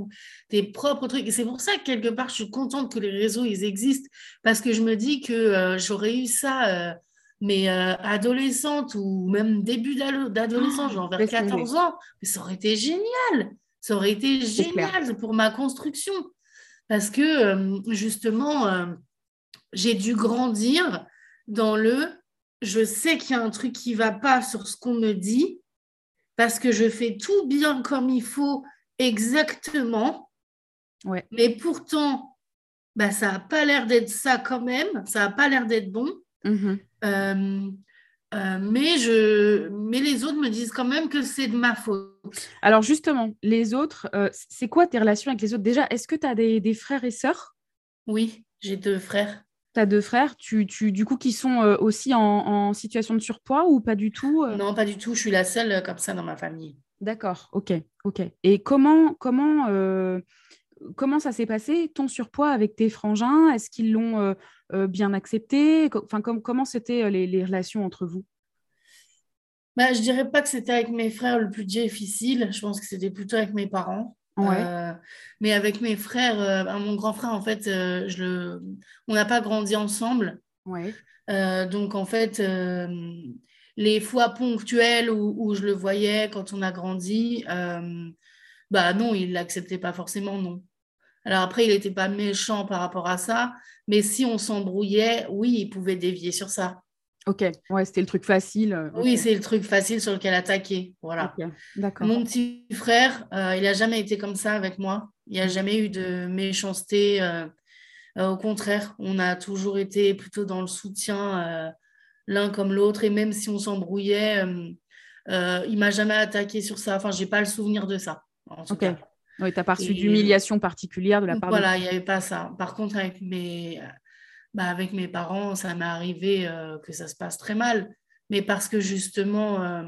tes propres trucs. Et c'est pour ça que, quelque part, je suis contente que les réseaux, ils existent, parce que je me dis que euh, j'aurais eu ça, euh, mais euh, adolescente ou même début d'adolescence, oh, genre vers quatorze ans, mais ça aurait été génial. Ça aurait été c'est génial clair. Pour ma construction, parce que, euh, justement, euh, j'ai dû grandir dans le... je sais qu'il y a un truc qui ne va pas sur ce qu'on me dit, parce que je fais tout bien comme il faut, exactement, Ouais. Mais pourtant, bah, ça n'a pas l'air d'être ça quand même. Ça n'a pas l'air d'être bon. Mmh. Euh, euh, mais, je... mais les autres me disent quand même que c'est de ma faute. Alors justement, les autres, euh, c'est quoi tes relations avec les autres? Déjà, est-ce que tu as des, des frères et sœurs? Oui, j'ai deux frères. Tu as deux frères, tu, tu, du coup, qui sont euh, aussi en, en situation de surpoids ou pas du tout? euh... Non, pas du tout. Je suis la seule euh, comme ça dans ma famille. D'accord, ok, ok. Et comment, comment, euh, comment ça s'est passé, ton surpoids avec tes frangins? Est-ce qu'ils l'ont euh, euh, bien accepté? Enfin, com- comment c'était euh, les, les relations entre vous? Bah, je ne dirais pas que c'était avec mes frères le plus difficile. Je pense que c'était plutôt avec mes parents. Ouais. Euh, mais avec mes frères, euh, mon grand frère, en fait, euh, je le... on n'a pas grandi ensemble. Ouais. Euh, donc, en fait, euh, les fois ponctuelles où, où je le voyais quand on a grandi, euh, bah non, il ne l'acceptait pas forcément, non. Alors après, il n'était pas méchant par rapport à ça, mais si on s'embrouillait, oui, il pouvait dévier sur ça. Ok, ouais, c'était le truc facile. Okay. Oui, c'est le truc facile sur lequel attaquer. Voilà. Okay. D'accord. Mon petit frère, euh, il n'a jamais été comme ça avec moi. Il n'y a jamais eu de méchanceté. Euh, euh, au contraire, on a toujours été plutôt dans le soutien euh, l'un comme l'autre. Et même si on s'embrouillait, euh, euh, il ne m'a jamais attaqué sur ça. Enfin, je n'ai pas le souvenir de ça. En tout ok. Cas. Oui, tu n'as pas reçu et... d'humiliation particulière de la part voilà, de... Voilà, il n'y avait pas ça. Par contre, avec mes... Bah avec mes parents, ça m'est arrivé euh, que ça se passe très mal. Mais parce que justement, euh,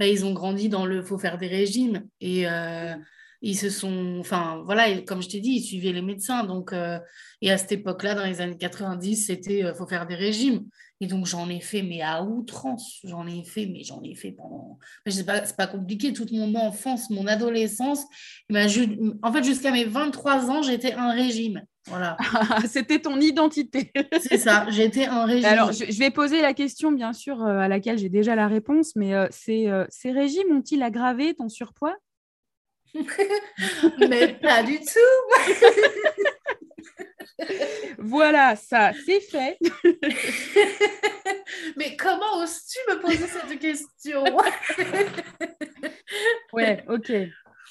bah, ils ont grandi dans le « faut faire des régimes ». Et euh, ils se sont… Enfin, voilà, comme je t'ai dit, ils suivaient les médecins. Donc, euh, et à cette époque-là, dans les années quatre-vingt-dix, c'était euh, « faut faire des régimes ». Et donc, j'en ai fait, mais à outrance. J'en ai fait, mais j'en ai fait pendant… Je sais pas, c'est pas compliqué. Toute mon enfance, mon adolescence, bah, je... en fait, jusqu'à mes vingt-trois ans, j'étais un régime. Voilà. C'était ton identité. C'est ça, j'étais un régime. Alors, je, je vais poser la question, bien sûr, euh, à laquelle j'ai déjà la réponse, mais euh, ces, euh, ces régimes ont-ils aggravé ton surpoids? Mais pas du tout. Voilà, ça, c'est fait. Mais comment oses-tu me poser cette question? Ouais, ok.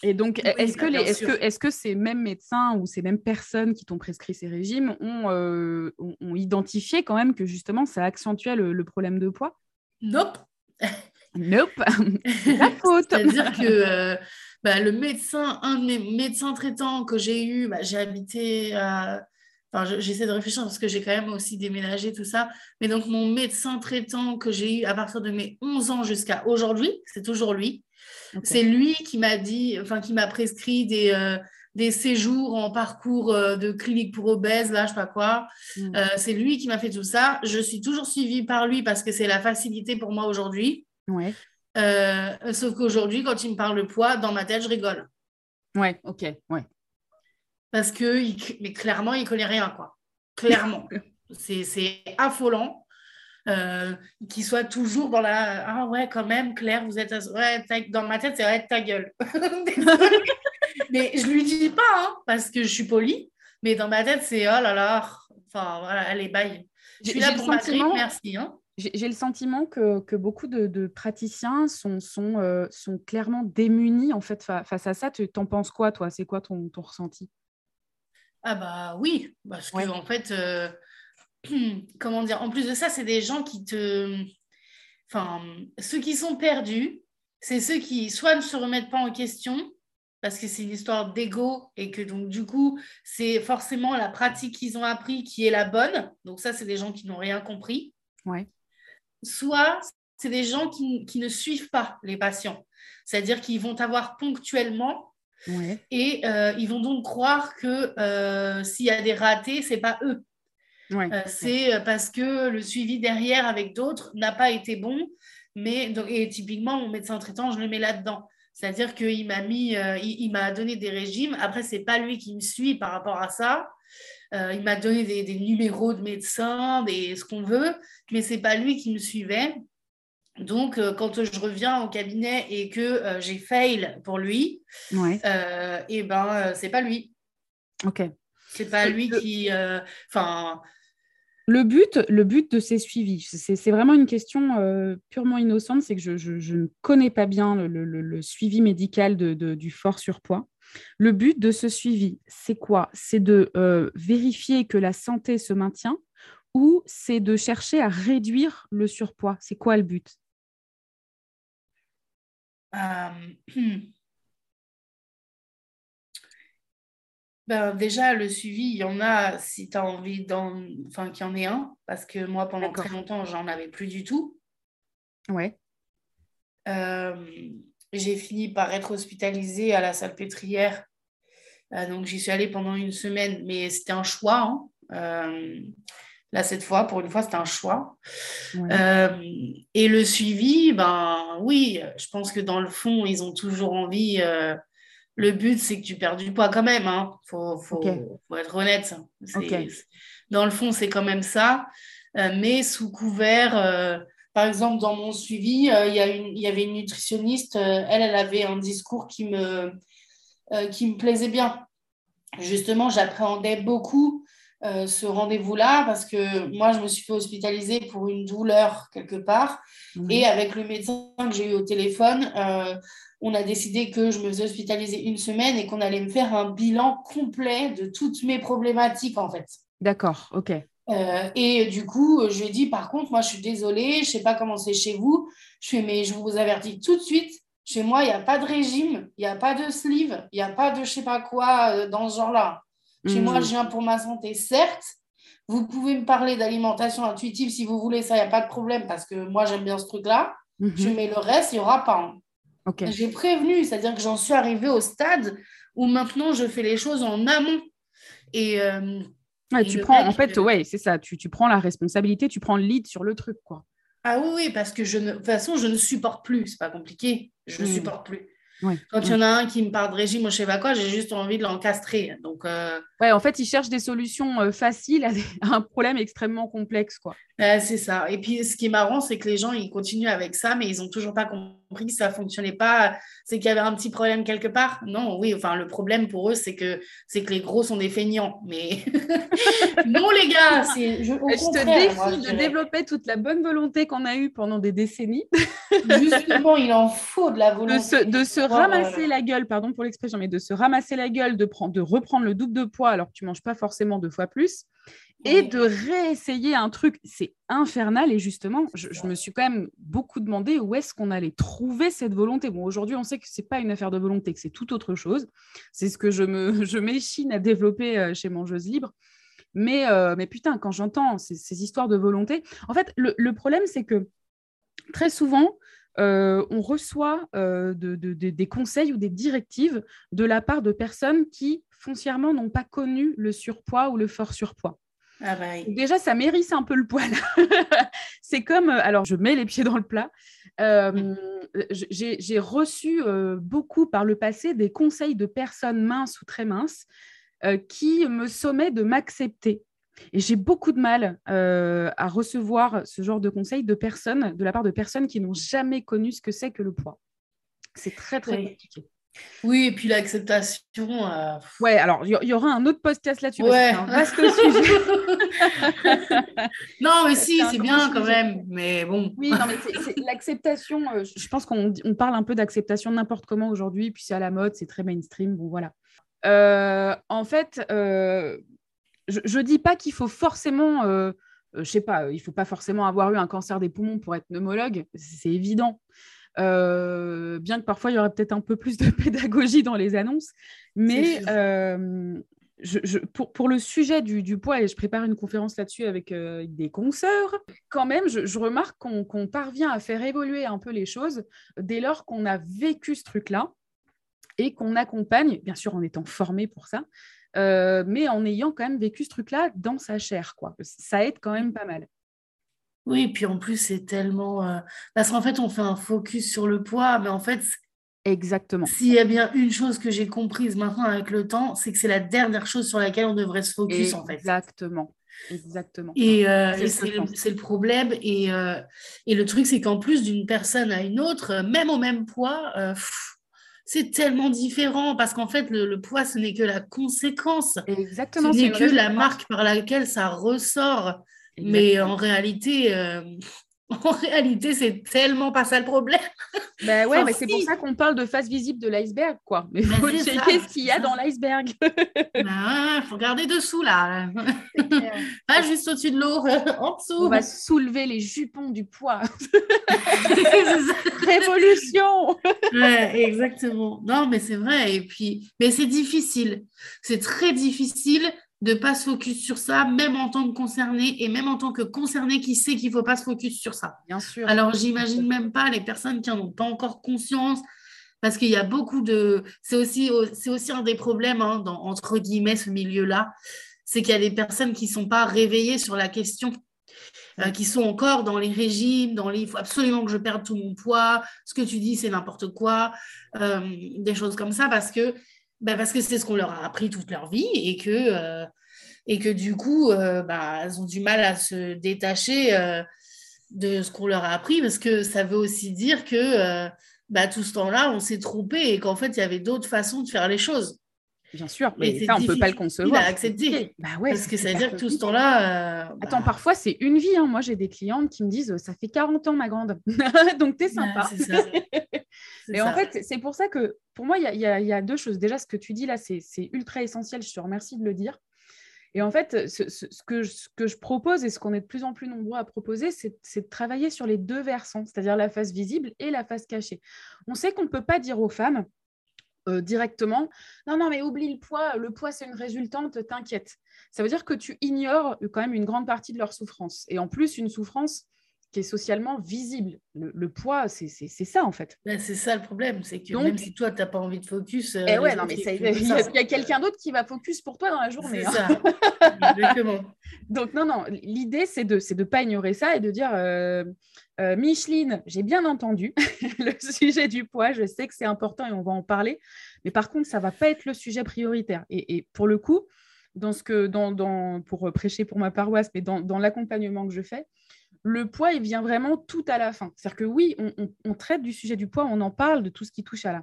Et donc, oui, est-ce, que les, est-ce, que, est-ce que ces mêmes médecins ou ces mêmes personnes qui t'ont prescrit ces régimes ont, euh, ont, ont identifié quand même que justement, ça accentuait le, le problème de poids? Nope. Nope. La faute. C'est-à-dire que euh, bah, le médecin, un de mes médecins traitants que j'ai eu, bah, j'ai habité à... Enfin, je, j'essaie de réfléchir parce que j'ai quand même aussi déménagé, tout ça. Mais donc, mon médecin traitant que j'ai eu à partir de mes onze ans jusqu'à aujourd'hui, c'est toujours lui. Okay. C'est lui qui m'a dit, enfin qui m'a prescrit des, euh, des séjours en parcours euh, de clinique pour obèses, là, je sais pas quoi. Mmh. Euh, c'est lui qui m'a fait tout ça. Je suis toujours suivie par lui parce que c'est la facilité pour moi aujourd'hui. Ouais. Euh, sauf qu'aujourd'hui, quand il me parle de poids, dans ma tête, je rigole. Ouais, ok, ouais. Parce que, il, mais clairement, il connaît rien, quoi. Clairement. c'est, c'est affolant. Euh, qui soit toujours dans la ah ouais quand même Claire vous êtes as... ouais, ta... dans ma tête c'est ouais ta gueule. Mais je lui dis pas hein, parce que je suis polie, mais dans ma tête c'est oh là là, enfin voilà, allez bye, je suis j'ai, là j'ai pour ma grippe, merci hein. j'ai, j'ai le sentiment que, que beaucoup de, de praticiens sont, sont, euh, sont clairement démunis en fait fa- face à ça. Tu t'en penses quoi toi? C'est quoi ton, ton ressenti? Ah bah oui, parce ouais. que en fait euh... comment dire, en plus de ça, c'est des gens qui te... Enfin, ceux qui sont perdus, c'est ceux qui soit ne se remettent pas en question, parce que c'est une histoire d'ego, et que donc du coup, c'est forcément la pratique qu'ils ont appris qui est la bonne. Donc ça, c'est des gens qui n'ont rien compris. Ouais. Soit, c'est des gens qui, qui ne suivent pas les patients. C'est-à-dire qu'ils vont avoir ponctuellement, ouais. et euh, ils vont donc croire que euh, s'il y a des ratés, c'est pas eux. Ouais, euh, c'est ouais. parce que le suivi derrière avec d'autres n'a pas été bon, mais donc, et typiquement mon médecin traitant je le mets là-dedans, c'est-à-dire qu'il m'a mis euh, il, il m'a donné des régimes, après c'est pas lui qui me suit par rapport à ça, euh, il m'a donné des, des numéros de médecins, des, ce qu'on veut, mais c'est pas lui qui me suivait. Donc euh, quand je reviens au cabinet et que euh, j'ai fail pour lui, ouais. euh, et ben euh, c'est pas lui, ok, c'est pas lui qui enfin euh, Le but, le but de ces suivis, c'est, c'est vraiment une question euh, purement innocente, c'est que je, je, je ne connais pas bien le, le, le suivi médical de, de, du fort surpoids. Le but de ce suivi, c'est quoi? C'est de euh, vérifier que la santé se maintient ou c'est de chercher à réduire le surpoids? C'est quoi le but? euh... Ben, déjà, le suivi, il y en a si tu as envie d'en... enfin, qu'il y en ait un, parce que moi, pendant D'accord. très longtemps, j'en avais plus du tout. Ouais. Euh, j'ai fini par être hospitalisée à la Salpêtrière. Euh, donc, j'y suis allée pendant une semaine, mais c'était un choix. Hein. Euh, là, cette fois, pour une fois, c'était un choix. Ouais. Euh, et le suivi, ben oui, je pense que dans le fond, ils ont toujours envie... Euh, Le but, c'est que tu perds du poids quand même. Il hein. faut, faut, okay. faut être honnête. C'est, okay. c'est, dans le fond, c'est quand même ça. Euh, mais sous couvert, euh, par exemple, dans mon suivi, euh, y a une, y avait une nutritionniste. Euh, elle, elle avait un discours qui me, euh, qui me plaisait bien. Justement, j'appréhendais beaucoup euh, ce rendez-vous-là parce que moi, je me suis fait hospitaliser pour une douleur quelque part. Mmh. Et avec le médecin que j'ai eu au téléphone... Euh, on a décidé que je me faisais hospitaliser une semaine et qu'on allait me faire un bilan complet de toutes mes problématiques, en fait. D'accord, ok. Euh, et du coup, je lui ai dit, par contre, moi, je suis désolée, je ne sais pas comment c'est chez vous. Je fais, mais je vous avertis tout de suite, chez moi, il n'y a pas de régime, il n'y a pas de sleeve, il n'y a pas de je ne sais pas quoi euh, dans ce genre-là. Chez mmh. moi, je viens pour ma santé, certes. Vous pouvez me parler d'alimentation intuitive si vous voulez, ça, il n'y a pas de problème parce que moi, j'aime bien ce truc-là. Mmh. Je mets le reste, il n'y aura pas. Hein. Okay. J'ai prévenu, c'est-à-dire que j'en suis arrivée au stade où maintenant je fais les choses en amont. Et, euh, ouais, et tu prends, mec, en fait, euh, ouais, c'est ça, tu, tu prends la responsabilité, tu prends le lead sur le truc, quoi. Ah oui, oui, parce que je ne, de toute façon, je ne supporte plus, c'est pas compliqué, je ne mmh. supporte plus. Ouais. Quand il y en a un qui me parle de régime ou je sais pas quoi, j'ai juste envie de l'encastrer. Donc, euh... ouais, en fait, ils cherchent des solutions euh, faciles à, des... à un problème extrêmement complexe, quoi. Euh, c'est ça. Et puis, ce qui est marrant, c'est que les gens, ils continuent avec ça, mais ils n'ont toujours pas compris que ça ne fonctionnait pas. C'est qu'il y avait un petit problème quelque part. Non, oui, enfin, le problème pour eux, c'est que, c'est que les gros sont des feignants. Mais non, les gars, c'est... Je, au je te défie moi, je de dirais. développer toute la bonne volonté qu'on a eue pendant des décennies. Justement, il en faut de la volonté. De se, de se ramasser oh, la gueule, pardon pour l'expression, mais de se ramasser la gueule, de, prendre, de reprendre le double de poids alors que tu ne manges pas forcément deux fois plus. Et de réessayer un truc, c'est infernal. Et justement, je, je me suis quand même beaucoup demandé où est-ce qu'on allait trouver cette volonté. Bon, aujourd'hui, on sait que ce n'est pas une affaire de volonté, que c'est tout autre chose. C'est ce que je, me, je m'échine à développer chez Mangeuse Libre. Mais, euh, mais putain, quand j'entends ces, ces histoires de volonté... En fait, le, le problème, c'est que très souvent... Euh, on reçoit euh, de, de, de, des conseils ou des directives de la part de personnes qui, foncièrement, n'ont pas connu le surpoids ou le fort surpoids. Ah bah oui. Déjà, ça mérisse un peu le poil. C'est comme... Alors, je mets les pieds dans le plat. Euh, j'ai, j'ai reçu euh, beaucoup par le passé des conseils de personnes minces ou très minces euh, qui me sommaient de m'accepter. Et j'ai beaucoup de mal euh, à recevoir ce genre de conseils de personnes, de la part de personnes qui n'ont jamais connu ce que c'est que le poids. C'est très, très oui. compliqué. Oui, et puis l'acceptation... Euh... Ouais, alors, il y, y aura un autre podcast là-dessus. Ouais. Parce que c'est un vaste sujet. Non, mais si, c'est, c'est bien quand même, mais bon. Oui, non, mais c'est, c'est l'acceptation... Euh, je pense qu'on on parle un peu d'acceptation n'importe comment aujourd'hui, puis c'est à la mode, c'est très mainstream, bon, voilà. Euh, en fait... Euh, Je ne dis pas qu'il faut forcément, euh, je ne sais pas, il ne faut pas forcément avoir eu un cancer des poumons pour être pneumologue, c'est évident. Euh, bien que parfois, il y aurait peut-être un peu plus de pédagogie dans les annonces. Mais euh, je, je, pour, pour le sujet du, du poids, et je prépare une conférence là-dessus avec euh, des consoeurs, quand même, je, je remarque qu'on, qu'on parvient à faire évoluer un peu les choses dès lors qu'on a vécu ce truc-là et qu'on accompagne, bien sûr en étant formé pour ça, Euh, mais en ayant quand même vécu ce truc-là dans sa chair, quoi. Ça aide quand même pas mal. Oui, et puis en plus, c'est tellement... Euh... Parce qu'en fait, on fait un focus sur le poids, mais en fait... Exactement. S'il y a bien une chose que j'ai comprise maintenant avec le temps, c'est que c'est la dernière chose sur laquelle on devrait se focus, en fait. Exactement. Exactement. Et, euh, c'est, et c'est, le, c'est le problème. Et, euh, et le truc, c'est qu'en plus, d'une personne à une autre, même au même poids... Euh, pff, c'est tellement différent parce qu'en fait, le, le poids, ce n'est que la conséquence. Exactement. Ce n'est que la marque par laquelle ça ressort. Exactement. Mais en réalité, euh, En réalité, c'est tellement pas ça le problème. Ben ouais, enfin, mais si. C'est pour ça qu'on parle de face visible de l'iceberg, quoi. Mais il faut ben checker ce qu'il y a dans l'iceberg. Il ben, faut regarder dessous, là. Pas juste au-dessus de l'eau, en dessous. On va soulever les jupons du poids. Révolution. Ouais, exactement. Non, mais c'est vrai. Et puis, mais c'est difficile. C'est très difficile de ne pas se focus sur ça, même en tant que concerné, et même en tant que concerné qui sait qu'il ne faut pas se focus sur ça. Bien sûr. Alors, j'imagine même pas les personnes qui n'en ont pas encore conscience, parce qu'il y a beaucoup de... C'est aussi, c'est aussi un des problèmes, hein, dans, entre guillemets, ce milieu-là, c'est qu'il y a des personnes qui ne sont pas réveillées sur la question, euh, qui sont encore dans les régimes, dans les « il faut absolument que je perde tout mon poids », « ce que tu dis, c'est n'importe quoi euh, », des choses comme ça, parce que Bah parce que c'est ce qu'on leur a appris toute leur vie et que, euh, et que du coup, euh, bah, elles ont du mal à se détacher euh, de ce qu'on leur a appris, parce que ça veut aussi dire que euh, bah, tout ce temps-là, on s'est trompé et qu'en fait, il y avait d'autres façons de faire les choses. Bien sûr, mais ça, on ne peut pas le concevoir. Il a accepté. Bah ouais, parce que ça veut dire que tout ce temps-là... Euh, bah... Attends, parfois, c'est une vie. Hein. Moi, j'ai des clientes qui me disent « ça fait quarante ans, ma grande ». Donc, t'es sympa. Ouais, c'est ça. Mais en fait, c'est pour ça que, pour moi, il y, y, y a deux choses. Déjà, ce que tu dis là, c'est, c'est ultra essentiel. Je te remercie de le dire. Et en fait, ce, ce, ce, que, ce que je propose et ce qu'on est de plus en plus nombreux à proposer, c'est, c'est de travailler sur les deux versants, c'est-à-dire la face visible et la face cachée. On sait qu'on ne peut pas dire aux femmes euh, directement « Non, non, mais oublie le poids. Le poids, c'est une résultante. T'inquiète. » Ça veut dire que tu ignores quand même une grande partie de leur souffrance. Et en plus, une souffrance qui est socialement visible. Le, le poids, c'est, c'est, c'est ça, en fait. Ben, c'est ça, le problème. C'est que donc, même si toi, tu n'as pas envie de focus... Euh, eh ouais, non, mais il y a, y a quelqu'un d'autre qui va focus pour toi dans la journée. C'est hein. ça. Exactement. Donc, non, non. L'idée, c'est de c'est de pas ignorer ça et de dire... Euh, euh, Micheline, j'ai bien entendu le sujet du poids. Je sais que c'est important et on va en parler. Mais par contre, ça ne va pas être le sujet prioritaire. Et, et pour le coup, dans ce que, dans, dans, pour prêcher pour ma paroisse, mais dans, dans l'accompagnement que je fais, le poids, il vient vraiment tout à la fin. C'est-à-dire que oui, on, on, on traite du sujet du poids, on en parle de tout ce qui touche à la,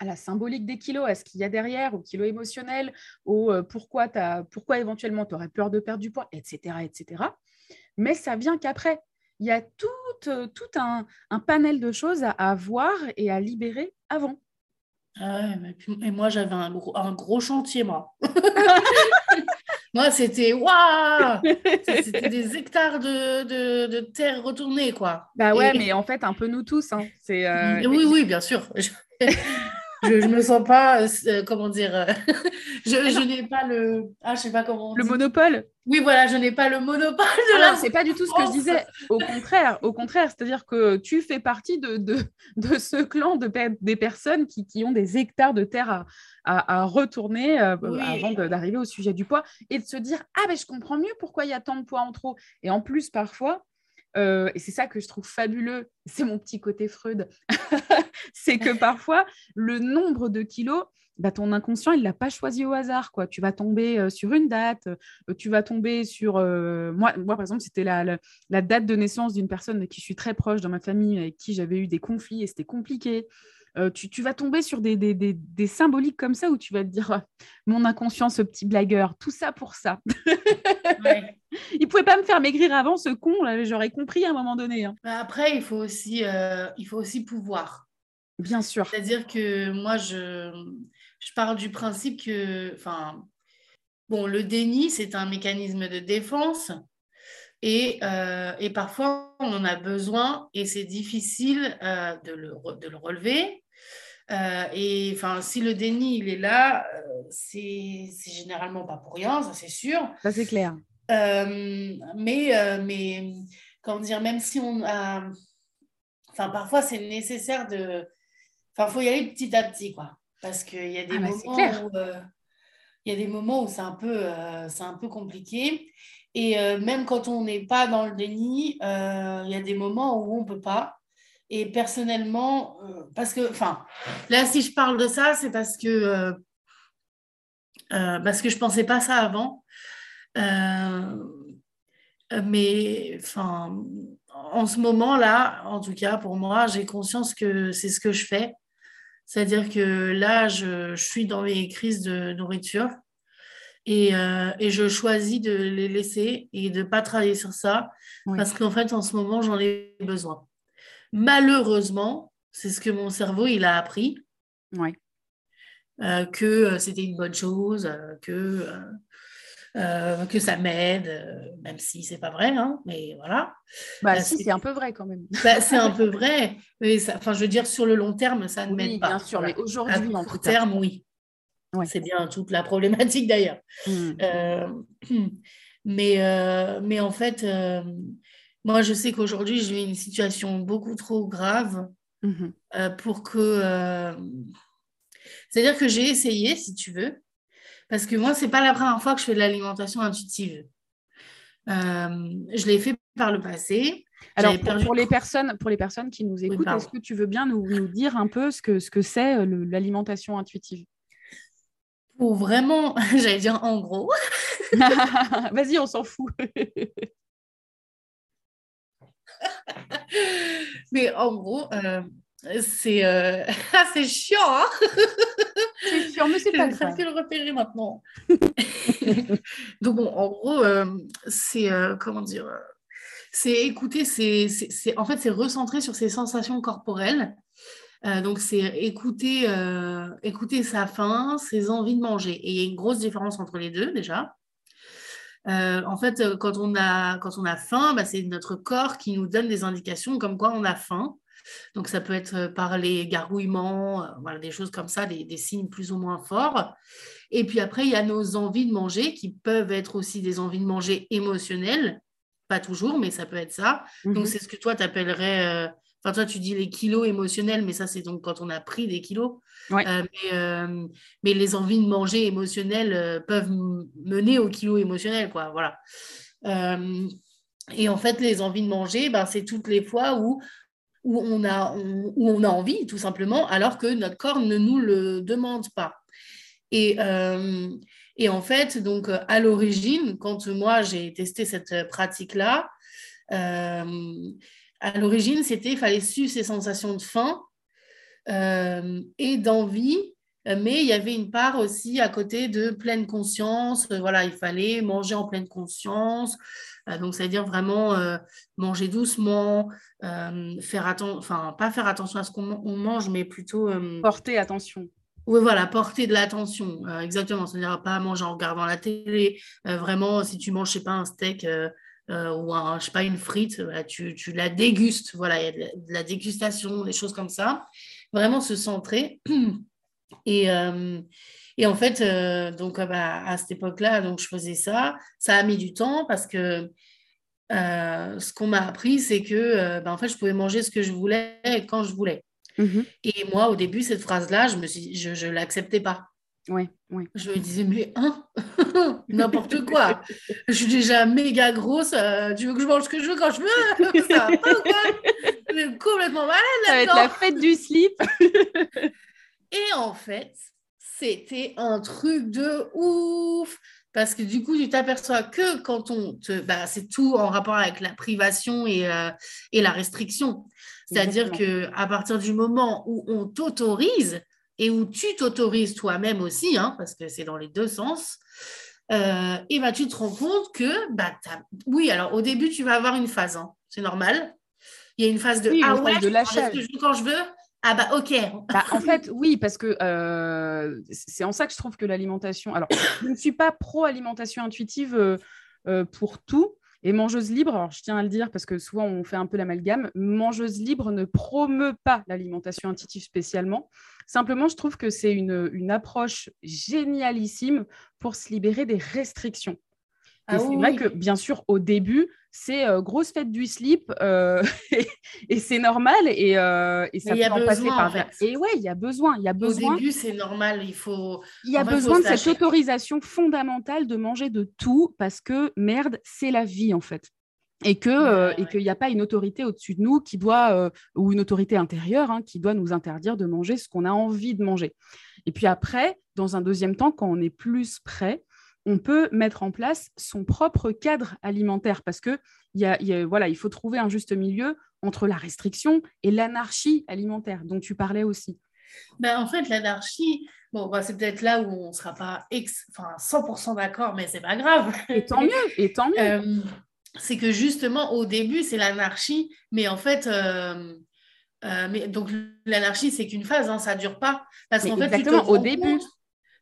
à la symbolique des kilos, à ce qu'il y a derrière, au kilo émotionnel, au euh, pourquoi, t'as, pourquoi éventuellement tu aurais peur de perdre du poids, et cetera, et cetera. Mais ça vient qu'après. Il y a tout, euh, tout un, un panel de choses à, à voir et à libérer avant. Ah ouais, et moi, j'avais un gros, un gros chantier, moi. Moi, c'était waouh, c'était des hectares de, de, de terre retournée, quoi. Bah ouais, et... mais en fait, un peu nous tous. Hein. C'est, euh... Oui, oui, bien sûr. Je ne me sens pas, euh, comment dire, euh... je, je n'ai pas le, ah, je sais pas comment. On le dit. Monopole. Oui, voilà, je n'ai pas le monopole de la. Ah, c'est pas du tout ce que je disais. Au contraire, au contraire, c'est-à-dire que tu fais partie de, de, de ce clan de des personnes qui, qui ont des hectares de terre à. À, à retourner euh, oui. avant de, d'arriver au sujet du poids et de se dire « Ah, ben, je comprends mieux pourquoi il y a tant de poids en trop. » Et en plus, parfois, euh, et c'est ça que je trouve fabuleux, c'est mon petit côté Freud, c'est que parfois, le nombre de kilos, bah, ton inconscient, il ne l'a pas choisi au hasard, quoi. Tu vas tomber euh, sur une date, euh, tu vas tomber sur… Euh, moi, moi, par exemple, c'était la, la, la date de naissance d'une personne de qui je suis très proche dans ma famille, avec qui j'avais eu des conflits et c'était compliqué. Euh, tu, tu vas tomber sur des, des, des, des symboliques comme ça où tu vas te dire oh, « Mon inconscient, ce petit blagueur, tout ça pour ça. Ouais. » Il ne pouvait pas me faire maigrir avant, ce con, là, j'aurais compris à un moment donné. Hein. Après, il faut, aussi, euh, il faut aussi pouvoir. Bien sûr. C'est-à-dire que moi, je, je parle du principe que bon, le déni, c'est un mécanisme de défense. Et, euh, et parfois, on en a besoin et c'est difficile euh, de, le, de le relever. Euh, et enfin, si le déni, il est là, euh, c'est, c'est généralement pas pour rien, ça c'est sûr. Ça c'est clair. Euh, mais, euh, mais, comment dire, même si on a... Enfin, parfois, c'est nécessaire de... Enfin, il faut y aller petit à petit, quoi. Parce qu'il y a des ah, moments bah, où... Euh, il y a des moments où c'est un peu, euh, c'est un peu compliqué. Et euh, même quand on n'est pas dans le déni, euh, il y a des moments où on ne peut pas. Et personnellement, euh, parce que, enfin, là, si je parle de ça, c'est parce que, euh, euh, parce que je ne pensais pas ça avant. Euh, mais, enfin, en ce moment-là, en tout cas, pour moi, j'ai conscience que c'est ce que je fais. C'est-à-dire que là, je, je suis dans mes crises de nourriture Et, euh, et je choisis de les laisser et de ne pas travailler sur ça, oui. parce qu'en fait, en ce moment, j'en ai besoin. Malheureusement, c'est ce que mon cerveau, il a appris, oui. euh, que euh, c'était une bonne chose, euh, que, euh, euh, que ça m'aide, euh, même si ce n'est pas vrai, hein, mais voilà. Bah, bah, si, c'est... c'est un peu vrai quand même. Bah, c'est un peu vrai, mais ça, je veux dire, sur le long terme, ça ne oui, m'aide pas. Oui, bien sûr, voilà. mais aujourd'hui, à court terme, temps. oui. Ouais. C'est bien toute la problématique d'ailleurs. Mmh. Euh, mais, euh, mais en fait, euh, moi, je sais qu'aujourd'hui, j'ai une situation beaucoup trop grave mmh. euh, pour que... Euh... C'est-à-dire que j'ai essayé, si tu veux, parce que moi, ce n'est pas la première fois que je fais de l'alimentation intuitive. Euh, je l'ai fait par le passé. Alors, pour, perdu... pour, les personnes, pour les personnes qui nous écoutent, oui, est-ce que tu veux bien nous, nous dire un peu ce que, ce que c'est le, l'alimentation intuitive ? Pour vraiment, j'allais dire en gros. Vas-y, on s'en fout. Mais en gros, euh, c'est euh... ah, c'est chiant. Hein, c'est chiant, mais c'est pas grave. J'essaie de le repérer maintenant. Donc bon, en gros, euh, c'est euh, comment dire, c'est écouter, c'est, c'est, c'est en fait c'est recentrer sur ses sensations corporelles. Euh, donc, c'est écouter, euh, écouter sa faim, ses envies de manger. Et il y a une grosse différence entre les deux, déjà. Euh, en fait, quand on a, quand on a faim, bah, c'est notre corps qui nous donne des indications comme quoi on a faim. Donc, ça peut être par les gargouillements, euh, voilà, des choses comme ça, des, des signes plus ou moins forts. Et puis après, il y a nos envies de manger qui peuvent être aussi des envies de manger émotionnelles. Pas toujours, mais ça peut être ça. Mm-hmm. Donc, c'est ce que toi, t'appellerais... Euh, Enfin, toi, tu dis les kilos émotionnels, mais ça, c'est donc quand on a pris des kilos. Ouais. Euh, mais, euh, mais les envies de manger émotionnelles euh, peuvent m- mener aux kilos émotionnels, quoi. Voilà. Euh, et en fait, les envies de manger, ben, c'est toutes les fois où, où, on a, on, où on a envie, tout simplement, alors que notre corps ne nous le demande pas. Et, euh, et en fait, donc, à l'origine, quand moi, j'ai testé cette pratique-là, euh, à l'origine, c'était qu'il fallait suivre ces sensations de faim euh, et d'envie, mais il y avait une part aussi à côté de pleine conscience. Voilà, il fallait manger en pleine conscience, euh, donc c'est-à-dire vraiment euh, manger doucement, euh, faire atten- enfin pas faire attention à ce qu'on on mange, mais plutôt… Euh, porter attention. Oui, voilà, porter de l'attention, euh, exactement, c'est-à-dire pas manger en regardant la télé, euh, vraiment si tu manges, je sais pas, un steak… Euh, Euh, ou un, je sais pas, une frite, voilà, tu, tu la dégustes, voilà, il y a de la, de la dégustation, des choses comme ça, vraiment se centrer. Et, euh, et en fait, euh, donc, bah, à cette époque-là, donc, je faisais ça, ça a mis du temps parce que euh, ce qu'on m'a appris, c'est que euh, bah, en fait, je pouvais manger ce que je voulais quand je voulais. Mmh. Et moi, au début, cette phrase-là, je me suis, je, je l'acceptais pas. Oui, oui. Je me disais, mais hein, n'importe quoi. Je suis déjà méga grosse. Euh, tu veux que je mange ce que je veux quand je veux? Ça va pas ou quoi? Je suis complètement malade là-dedans. Ça va être la fête du slip. Et en fait, c'était un truc de ouf. Parce que du coup, tu t'aperçois que quand on te... Bah, c'est tout en rapport avec la privation et, euh, et la restriction. C'est-à-dire qu'à partir du moment où on t'autorise... et où tu t'autorises toi-même aussi, hein, parce que c'est dans les deux sens, euh, et ben tu te rends compte que, bah, oui, alors au début, tu vas avoir une phase, hein, c'est normal. Il y a une phase de oui, ah ouais, de lâcher quand je veux, ah bah ok. Bah, en fait, oui, parce que euh, c'est en ça que je trouve que l'alimentation. Alors, je ne suis pas pro alimentation intuitive euh, euh, pour tout. Et Mangeuse Libre, alors je tiens à le dire parce que souvent on fait un peu l'amalgame, Mangeuse Libre ne promeut pas l'alimentation intuitive spécialement. Simplement, je trouve que c'est une, une approche génialissime pour se libérer des restrictions. Ah, et oui, c'est vrai oui. que, bien sûr, au début, c'est euh, grosse fête du slip euh, et, et c'est normal et, euh, et ça peut en besoin, passer par... En fait. Et ouais, il y a besoin, il y a besoin. Au début, c'est normal, il faut... Il y a vrai, besoin de cette autorisation fondamentale de manger de tout parce que, merde, c'est la vie, en fait. Et que, ouais, euh, ouais. Et qu'il n'y a pas une autorité au-dessus de nous qui doit, euh, ou une autorité intérieure, hein, qui doit nous interdire de manger ce qu'on a envie de manger. Et puis après, dans un deuxième temps, quand on est plus prêt, on peut mettre en place son propre cadre alimentaire parce que y a, y a, voilà, il faut trouver un juste milieu entre la restriction et l'anarchie alimentaire dont tu parlais aussi. Ben en fait, l'anarchie, Bon, bah, c'est peut-être là où on ne sera pas ex... enfin, cent pour cent d'accord, mais c'est pas grave. Et tant mieux, et tant mieux. Euh, c'est que justement, au début, c'est l'anarchie, mais en fait, euh, euh, mais, donc l'anarchie, c'est qu'une phase, hein, ça ne dure pas. Parce mais qu'en fait, exactement, au début. Compte...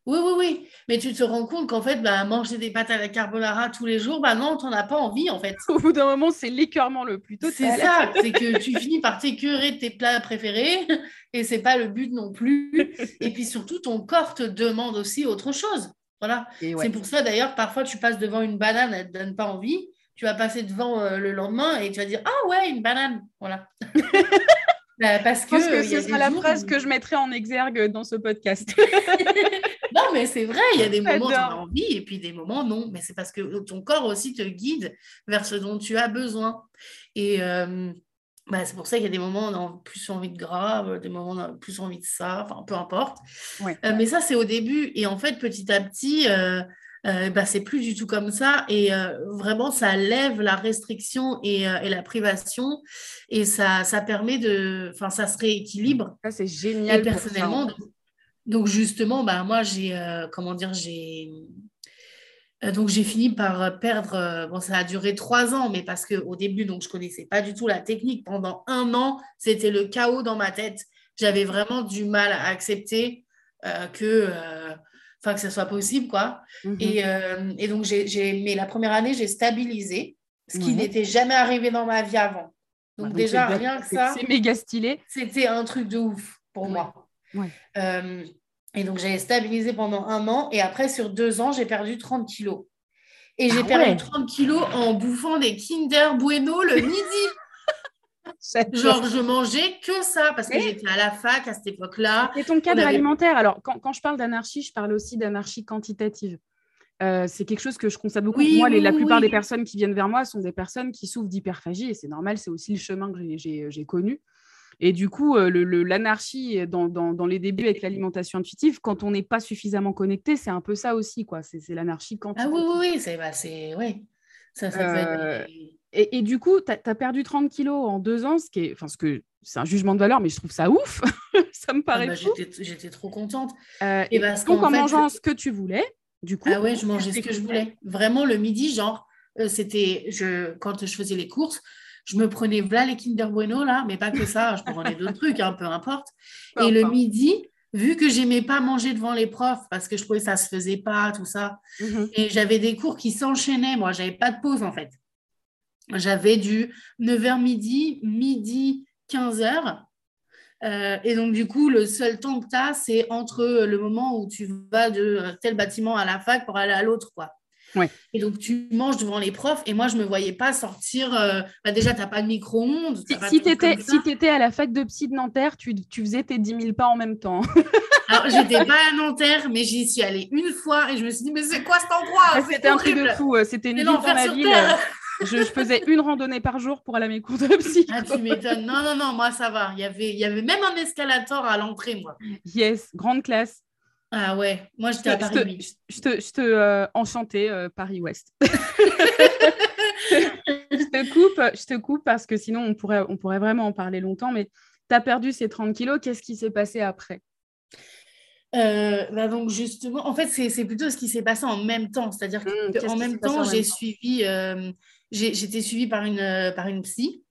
Oui, oui, oui. Mais tu te rends compte qu'en fait, bah, manger des pâtes à la carbonara tous les jours, bah non, t'en as pas envie, en fait. Au bout d'un moment, c'est l'écœurement le plus total. C'est ça, c'est que tu finis par t'écœurer de tes plats préférés et c'est pas le but non plus. Et puis surtout, ton corps te demande aussi autre chose. Voilà. Ouais. C'est pour ça, d'ailleurs, parfois, tu passes devant une banane, elle te donne pas envie. Tu vas passer devant euh, le lendemain et tu vas dire « Ah ouais, une banane !» Voilà. Bah, parce que, que ce sera la phrase où... que je mettrai en exergue dans ce podcast. Non, mais c'est vrai, il y a des moments où tu as envie et puis des moments non. Mais c'est parce que ton corps aussi te guide vers ce dont tu as besoin. Et euh, bah, c'est pour ça qu'il y a des moments où on a plus envie de gras, des moments où on a plus envie de ça, enfin peu importe. Ouais. Euh, mais ça, c'est au début. Et en fait, petit à petit, euh, euh, bah, c'est plus du tout comme ça. Et euh, vraiment, ça lève la restriction et, euh, et la privation. Et ça, ça permet de... Enfin, ça se rééquilibre. Ça, c'est génial. Et personnellement... Pour ça, donc justement, bah moi j'ai euh, comment dire, j'ai euh, donc j'ai fini par perdre. Euh, bon, ça a duré trois ans, mais parce que au début, donc je connaissais pas du tout la technique. Pendant un an, c'était le chaos dans ma tête. J'avais vraiment du mal à accepter euh, que, enfin euh, que ça soit possible, quoi. Mm-hmm. Et euh, et donc j'ai, j'ai, mais la première année, j'ai stabilisé, ce qui mm-hmm. n'était jamais arrivé dans ma vie avant. Donc, ouais, donc déjà c'est, rien que c'est, ça, c'est méga stylé. C'était un truc de ouf pour ouais. moi. Ouais. Euh, et donc j'avais stabilisé pendant un an et après sur deux ans j'ai perdu trente kilos et j'ai ah perdu ouais. trente kilos en bouffant des Kinder Bueno le midi. Genre je mangeais que ça parce que et j'étais à la fac à cette époque là c'est ton cadre avait... alimentaire. Alors quand, quand je parle d'anarchie, je parle aussi d'anarchie quantitative. Euh, c'est quelque chose que je constate beaucoup. Oui, moi, oui, les, la plupart oui. des personnes qui viennent vers moi sont des personnes qui souffrent d'hyperphagie et c'est normal, c'est aussi le chemin que j'ai, j'ai, j'ai connu. Et du coup, le, le, l'anarchie dans, dans, dans les débuts avec l'alimentation intuitive, quand on n'est pas suffisamment connecté, c'est un peu ça aussi, quoi. C'est, c'est l'anarchie quand... Ah oui, oui, oui, c'est... Bah, c'est oui. Ça, ça euh, peut être... et, et du coup, tu as perdu trente kilos en deux ans, ce qui est... Enfin, ce que... c'est un jugement de valeur, mais je trouve ça ouf. Ça me paraît ah bah, fou. J'étais, j'étais trop contente. Euh, et, et parce donc, en fait, mangeant je... ce que tu voulais, du coup... Ah ouais, je mangeais ce que je voulais. Vraiment, le midi, genre, euh, c'était... Je... Quand je faisais les courses, je me prenais là, les Kinder Bueno, là, mais pas que ça, je prenais d'autres trucs, hein, peu importe. Peu et importe. Le midi, vu que je n'aimais pas manger devant les profs, parce que je trouvais que ça ne se faisait pas, tout ça, mm-hmm. et j'avais des cours qui s'enchaînaient, moi, je n'avais pas de pause, en fait. J'avais du neuf heures midi, midi, quinze heures. Euh, et donc, du coup, le seul temps que tu as, c'est entre le moment où tu vas de tel bâtiment à la fac pour aller à l'autre, quoi. Ouais. Et donc, tu manges devant les profs et moi, je ne me voyais pas sortir. Euh, bah déjà, tu n'as pas de micro-ondes. Si, si tu étais si à la fac de psy de Nanterre, tu, tu faisais tes dix mille pas en même temps. Alors, je n'étais pas à Nanterre, mais j'y suis allée une fois et je me suis dit, mais c'est quoi cet endroit? C'était, c'était un truc de fou. C'était une ville dans la ville. Je, je faisais une randonnée par jour pour aller à mes cours de psy. Ah, tu m'étonnes. Non, non, non, moi, ça va. Il y avait, il y avait même un escalator à l'entrée, moi. Yes, grande classe. Ah ouais, moi j'étais à Paris-Ouest. Je te, je te, je te euh, enchantée euh, Paris-Ouest. je, te coupe, je te coupe parce que sinon on pourrait, on pourrait vraiment en parler longtemps, mais tu as perdu ces trente kilos, qu'est-ce qui s'est passé après? euh, bah donc justement, en fait c'est, c'est plutôt ce qui s'est passé en même temps, c'est-à-dire qu'en mmh, même temps j'ai suivi, euh, j'ai, j'étais suivie par une, par une psy.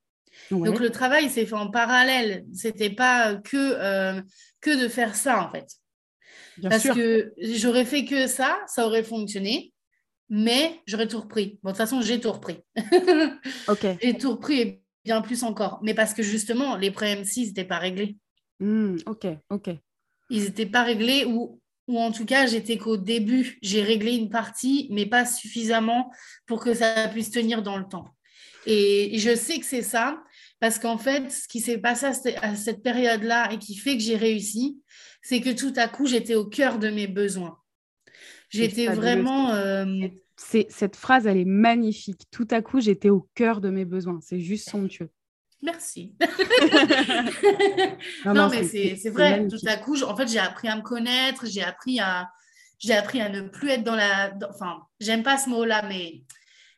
Ouais. Donc le travail s'est fait en parallèle, c'était pas que, euh, que de faire ça en fait. Bien parce sûr. Que j'aurais fait que ça, ça aurait fonctionné, mais j'aurais tout repris. Bon, de toute façon, j'ai tout repris. Okay. J'ai tout repris et bien plus encore. Mais parce que justement, les pré-M six n'étaient pas réglés. Mmh, ok, ok. Ils n'étaient pas réglés ou, ou en tout cas, j'étais qu'au début, j'ai réglé une partie, mais pas suffisamment pour que ça puisse tenir dans le temps. Et, et je sais que c'est ça parce qu'en fait, ce qui s'est passé à, ce, à cette période-là et qui fait que j'ai réussi, c'est que tout à coup, j'étais au cœur de mes besoins. J'étais c'est vraiment... Euh... C'est, cette phrase, elle est magnifique. Tout à coup, j'étais au cœur de mes besoins. C'est juste somptueux. Merci. non, non, non, mais c'est, c'est, c'est vrai. C'est tout à coup, je, en fait, j'ai appris à me connaître. J'ai appris à, j'ai appris à ne plus être dans la... Dans, enfin, j'aime pas ce mot-là, mais,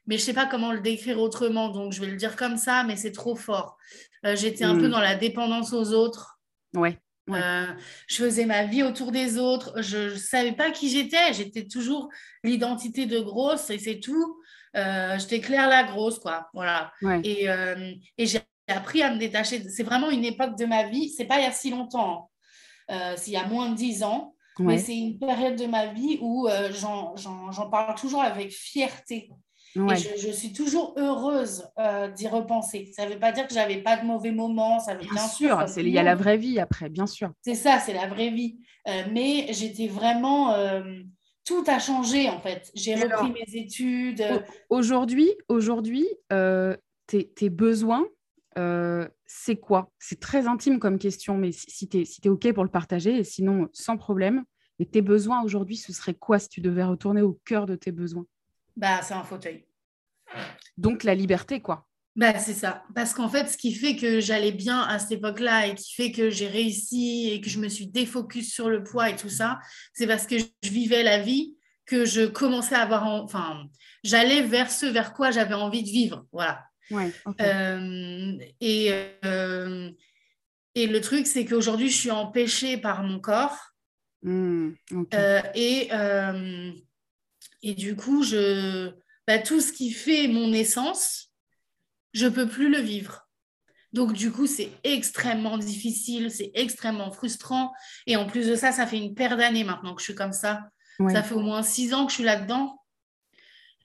mais je sais pas comment le décrire autrement. Donc, je vais le dire comme ça, mais c'est trop fort. Euh, j'étais un mmh. peu dans la dépendance aux autres. Ouais. Ouais. Euh, je faisais ma vie autour des autres, je ne savais pas qui j'étais, j'étais toujours l'identité de grosse et c'est tout. Euh, j'étais Claire la grosse, quoi. Voilà. Ouais. Et, euh, et j'ai appris à me détacher. C'est vraiment une époque de ma vie, c'est pas il y a si longtemps, euh, c'est il y a moins de dix ans, ouais. Mais c'est une période de ma vie où euh, j'en, j'en, j'en parle toujours avec fierté. Ouais. Et je, je suis toujours heureuse euh, d'y repenser. Ça ne veut pas dire que je n'avais pas de mauvais moments. Ça veut, bien, bien sûr, c'est, il y a la vraie vie après, bien sûr. C'est ça, c'est la vraie vie. Euh, mais j'étais vraiment... Euh, tout a changé, en fait. J'ai Alors, repris mes études. Aujourd'hui, aujourd'hui euh, tes, tes besoins, euh, c'est quoi ? C'est très intime comme question, mais si, si tu es si t'es OK pour le partager, et sinon, sans problème. Mais tes besoins aujourd'hui, ce serait quoi si tu devais retourner au cœur de tes besoins ? Bah, c'est un fauteuil. Donc, la liberté, quoi. Bah, c'est ça. Parce qu'en fait, ce qui fait que j'allais bien à cette époque-là et qui fait que j'ai réussi et que je me suis défocus sur le poids et tout ça, c'est parce que je vivais la vie que je commençais à avoir... En... Enfin, j'allais vers ce vers quoi j'avais envie de vivre. Voilà. Ouais, okay. euh, et, euh, et le truc, c'est qu'aujourd'hui, je suis empêchée par mon corps. Mmh, okay. euh, et... Euh, Et du coup, je... bah, tout ce qui fait mon essence, je ne peux plus le vivre. Donc, du coup, c'est extrêmement difficile, c'est extrêmement frustrant. Et en plus de ça, ça fait une paire d'années maintenant que je suis comme ça. Ouais. Ça fait au moins six ans que je suis là-dedans.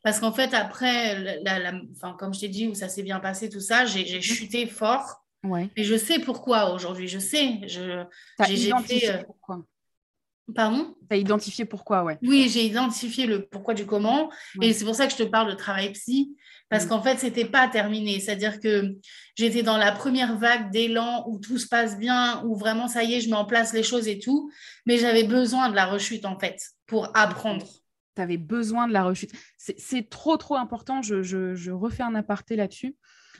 Parce qu'en fait, après, la, la, la... Enfin, comme je t'ai dit, où ça s'est bien passé, tout ça, j'ai, j'ai chuté fort. Ouais. Et je sais pourquoi aujourd'hui, je sais. Je... J'ai, j'ai fait, euh... pourquoi. Pardon ? Tu as identifié pourquoi, ouais. Oui, j'ai identifié le pourquoi du comment. Ouais. Et c'est pour ça que je te parle de travail psy. Parce mmh. qu'en fait, ce n'était pas terminé. C'est-à-dire que j'étais dans la première vague d'élan où tout se passe bien, où vraiment, ça y est, je mets en place les choses et tout. Mais j'avais besoin de la rechute, en fait, pour apprendre. Tu avais besoin de la rechute. C'est, c'est trop, trop important. Je, je, je refais un aparté là-dessus.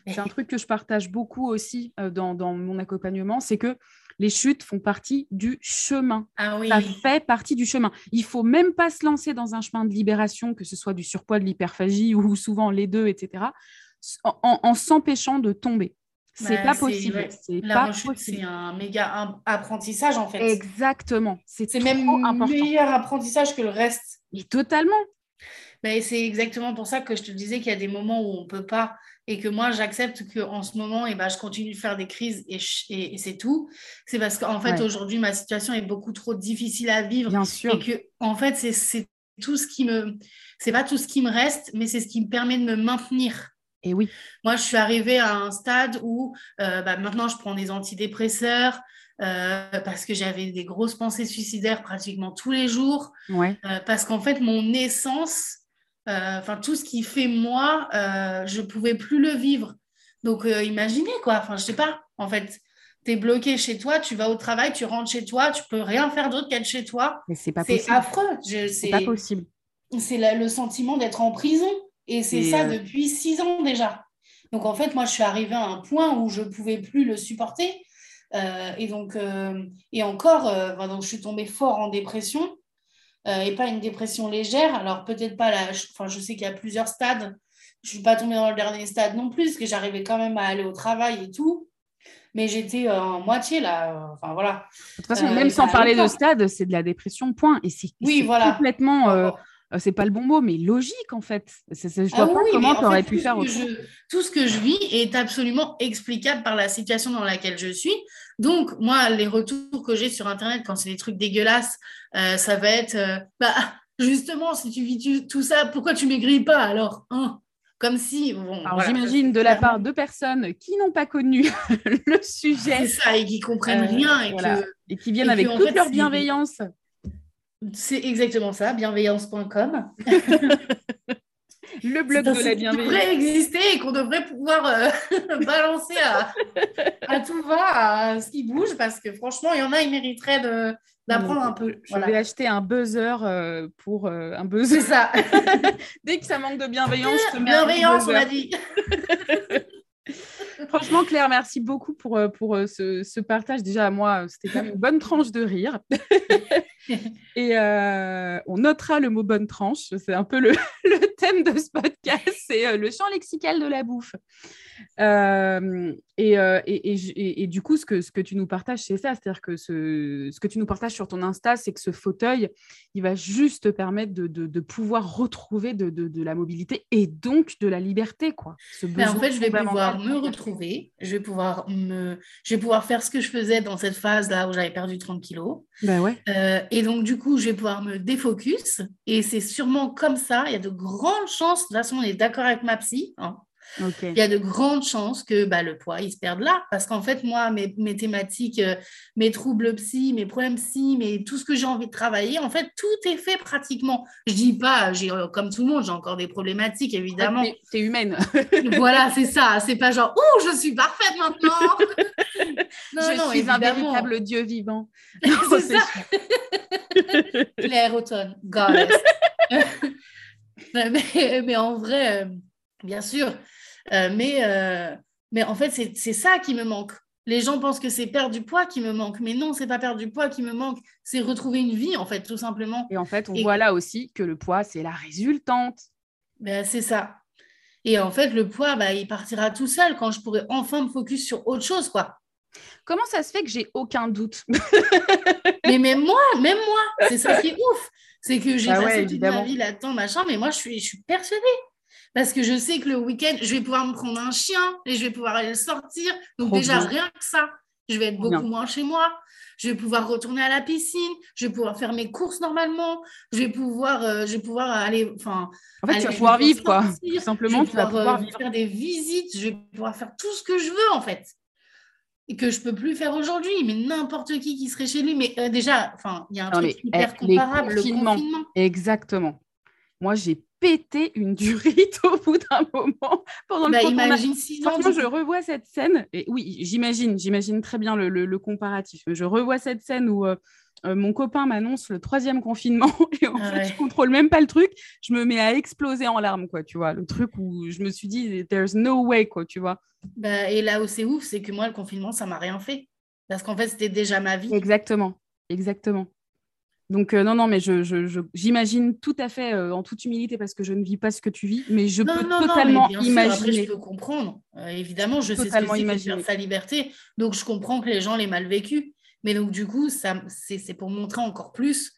C'est un truc que je partage beaucoup aussi euh, dans, dans mon accompagnement. C'est que les chutes font partie du chemin. Ah oui. Ça fait partie du chemin. Il ne faut même pas se lancer dans un chemin de libération, que ce soit du surpoids, de l'hyperphagie ou souvent les deux, et cetera, en, en s'empêchant de tomber. C'est bah, pas c'est, possible. Ouais. C'est La pas rechute, possible. C'est un méga un apprentissage, en fait. Exactement. C'est, c'est même un meilleur apprentissage que le reste. Mais totalement. Mais c'est exactement pour ça que je te disais qu'il y a des moments où on ne peut pas. Et que moi, j'accepte qu'en ce moment, eh ben, je continue de faire des crises et, je, et, et c'est tout. C'est parce qu'en fait, ouais. aujourd'hui, ma situation est beaucoup trop difficile à vivre. Bien sûr. Et que, en fait, c'est, c'est tout ce qui me... C'est pas tout ce qui me reste, mais c'est ce qui me permet de me maintenir. Et oui. Moi, je suis arrivée à un stade où euh, bah, maintenant, je prends des antidépresseurs euh, parce que j'avais des grosses pensées suicidaires pratiquement tous les jours. Ouais. Euh, parce qu'en fait, mon essence... Enfin, euh, tout ce qui fait moi, euh, je ne pouvais plus le vivre. Donc, euh, imaginez quoi. Enfin, je ne sais pas. En fait, tu es bloqué chez toi, tu vas au travail, tu rentres chez toi, tu ne peux rien faire d'autre qu'être chez toi. Mais c'est pas possible. C'est affreux. Je, c'est, c'est pas possible. C'est la, le sentiment d'être en prison. Et c'est Et ça euh... depuis six ans déjà. Donc, en fait, moi, je suis arrivée à un point où je ne pouvais plus le supporter. Euh, et donc, euh, et encore, euh, donc, je suis tombée fort en dépression. Euh, et pas une dépression légère, alors peut-être pas la... Enfin, je sais qu'il y a plusieurs stades, je ne suis pas tombée dans le dernier stade non plus, parce que j'arrivais quand même à aller au travail et tout, mais j'étais euh, en moitié là, enfin voilà. De toute façon, euh, même sans parler de stade, c'est de la dépression, point, et c'est, et oui, c'est voilà. complètement... Euh... C'est pas le bon mot, mais logique, en fait. C'est, c'est, je vois ah pas oui, comment tu aurais pu faire autre chose. Tout ce que je vis est absolument explicable par la situation dans laquelle je suis. Donc, moi, les retours que j'ai sur Internet, quand c'est des trucs dégueulasses, euh, ça va être... Euh, bah, justement, si tu vis tu, tout ça, pourquoi tu maigris pas, alors hein ? Comme si... Bon, alors, voilà, j'imagine de la part de personnes qui n'ont pas connu le sujet. C'est ça, et qui comprennent euh, rien. Et, voilà. que, et qui viennent et avec que, toute fait, leur c'est... bienveillance. C'est exactement ça, bienveillance point com. Le blog de la bienveillance. Qui devrait exister et qu'on devrait pouvoir euh, balancer à, à tout va, à ce qui bouge, parce que franchement, il y en a, ils mériteraient de, d'apprendre un peu. Je voilà. vais acheter un buzzer euh, pour euh, un buzzer. C'est ça. Dès que ça manque de bienveillance, je te mets bienveillance, on l'a dit. Franchement, Claire, merci beaucoup pour, pour ce, ce partage. Déjà, moi, c'était quand même une bonne tranche de rire. Et euh, on notera le mot bonne tranche. C'est un peu le, le le thème de ce podcast, c'est euh, le champ lexical de la bouffe. Euh, et, euh, et, et, et, et du coup, ce que, ce que tu nous partages, c'est ça. C'est-à-dire que ce, ce que tu nous partages sur ton Insta, c'est que ce fauteuil, il va juste te permettre de, de, de pouvoir retrouver de, de, de la mobilité et donc de la liberté, quoi. Ce besoin ben en fait, je vais pouvoir me retrouver. Je vais pouvoir, me... je vais pouvoir faire ce que je faisais dans cette phase-là où j'avais perdu trente kilos. Ben ouais. Euh, et donc, du coup, je vais pouvoir me défocus. Et c'est sûrement comme ça. Il y a de grandes chances. De toute façon, on est d'accord avec ma psy, hein. Okay. Il y a de grandes chances que bah, le poids, il se perde là. Parce qu'en fait, moi, mes, mes thématiques, euh, mes troubles psy, mes problèmes psy, mais tout ce que j'ai envie de travailler, en fait, tout est fait pratiquement. Je ne dis pas, j'ai, euh, comme tout le monde, j'ai encore des problématiques, évidemment. Ouais, tu es humaine. Voilà, c'est ça. C'est pas genre, ouh, je suis parfaite maintenant. non, je non, suis évidemment. Un véritable dieu vivant. Non, c'est c'est ça. Claire Automne, goddess. mais, mais en vrai... Euh... Bien sûr, euh, mais, euh, mais en fait, c'est, c'est ça qui me manque. Les gens pensent que c'est perdre du poids qui me manque, mais non, c'est pas perdre du poids qui me manque, c'est retrouver une vie, en fait, tout simplement. Et en fait, on Et... voit là aussi que le poids, c'est la résultante. Ben, c'est ça. Et en fait, le poids, ben, il partira tout seul quand je pourrai enfin me focus sur autre chose, quoi. Comment ça se fait que j'ai aucun doute? Mais même moi, même moi, c'est ça qui est ouf. C'est que j'ai ben passé ouais, toute ma vie là-dedans, machin, mais moi, je suis, je suis persuadée. Parce que je sais que le week-end, je vais pouvoir me prendre un chien et je vais pouvoir aller le sortir. Donc, trop déjà, bien. Rien que ça, je vais être beaucoup bien. Moins chez moi. Je vais pouvoir retourner à la piscine. Je vais pouvoir faire mes courses normalement. Je vais pouvoir, euh, je vais pouvoir aller... En fait, aller, tu vas pouvoir vivre, quoi. Tout simplement, tu vas pouvoir euh, vivre. Faire des visites. Je vais pouvoir faire tout ce que je veux, en fait. Et que je ne peux plus faire aujourd'hui. Mais n'importe qui qui serait chez lui. Mais euh, déjà, il y a un non, truc mais, hyper eh, comparable, le confinement. Exactement. Moi, j'ai pété une durite au bout d'un moment pendant le bah, confinement. Imagine six ans. Franchement, je revois cette scène. Et oui, j'imagine, j'imagine très bien le, le, le comparatif. Je revois cette scène où euh, mon copain m'annonce le troisième confinement et en ah fait, ouais. je contrôle même pas le truc. Je me mets à exploser en larmes, quoi. Tu vois, le truc où je me suis dit, there's no way, quoi. Tu vois. Bah, et là où c'est ouf, c'est que moi, le confinement, ça m'a rien fait parce qu'en fait, c'était déjà ma vie. Exactement, exactement. Donc, euh, non, non, mais je, je, je, j'imagine tout à fait, euh, en toute humilité, parce que je ne vis pas ce que tu vis, mais je non, peux non, totalement non, imaginer. Sûr, après, je peux comprendre. Euh, évidemment, je totalement sais ce que c'est de sa liberté. Donc, je comprends que les gens l'aient mal vécu. Mais donc, du coup, ça, c'est, c'est pour montrer encore plus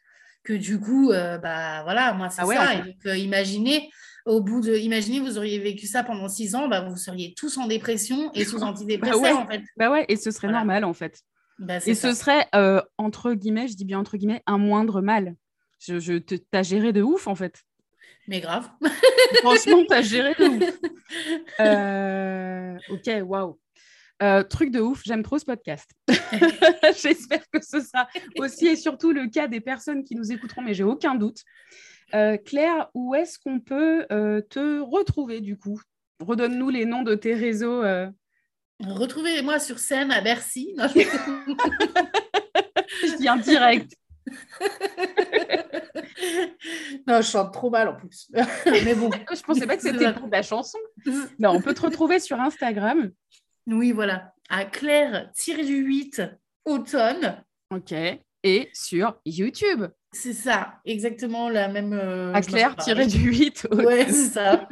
que du coup, euh, bah voilà, moi, c'est ah ouais, ça. Enfin. Et donc, euh, imaginez, au bout de, imaginez, vous auriez vécu ça pendant six ans, bah, vous seriez tous en dépression et sous antidépresseurs, bah ouais, en fait. Bah ouais, et ce serait voilà. normal, en fait. Ben, et ça. Ce serait, euh, entre guillemets, je dis bien entre guillemets, un moindre mal. Je, je te, t'as géré de ouf, en fait. Mais grave. Franchement, t'as géré de ouf. Euh, ok, waouh. Truc de ouf, j'aime trop ce podcast. J'espère que ce sera aussi et surtout le cas des personnes qui nous écouteront, mais j'ai aucun doute. Euh, Claire, où est-ce qu'on peut euh, te retrouver, du coup? Redonne-nous les noms de tes réseaux. Euh... Retrouvez-moi sur scène à Bercy. Non, je... je dis en direct. Non, je chante trop mal en plus. Mais bon, je pensais pas que c'était pour la chanson. Non, on peut te retrouver sur Instagram. Oui, voilà. À Claire-huit automne. Ok. Et sur YouTube. C'est ça, exactement la même. Euh, à Claire-huit automne. Ouais, c'est ça.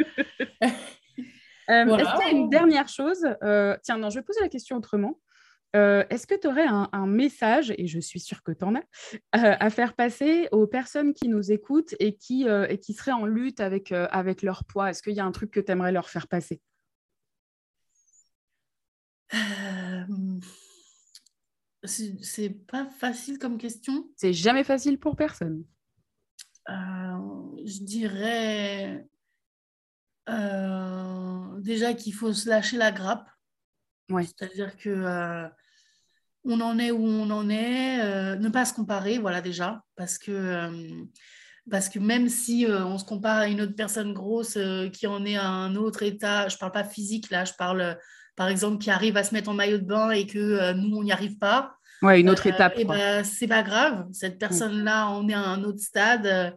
Euh, voilà. Est-ce qu'il y a une dernière chose euh, Tiens, non, je vais poser la question autrement. Euh, est-ce que tu aurais un, un message, et je suis sûre que tu en as, euh, à faire passer aux personnes qui nous écoutent et qui, euh, et qui seraient en lutte avec, euh, avec leur poids? Est-ce qu'il y a un truc que tu aimerais leur faire passer? euh, c'est, c'est pas facile comme question. C'est jamais facile pour personne. Euh, je dirais... Euh, déjà qu'il faut se lâcher la grappe, ouais. c'est-à-dire que euh, on en est où on en est, euh, ne pas se comparer, voilà déjà, parce que euh, parce que même si euh, on se compare à une autre personne grosse euh, qui en est à un autre état, je parle pas physique là, je parle euh, par exemple qui arrive à se mettre en maillot de bain et que euh, nous on n'y arrive pas. Ouais, une autre euh, étape. Euh, et ben c'est pas grave, cette personne là on est à un autre stade.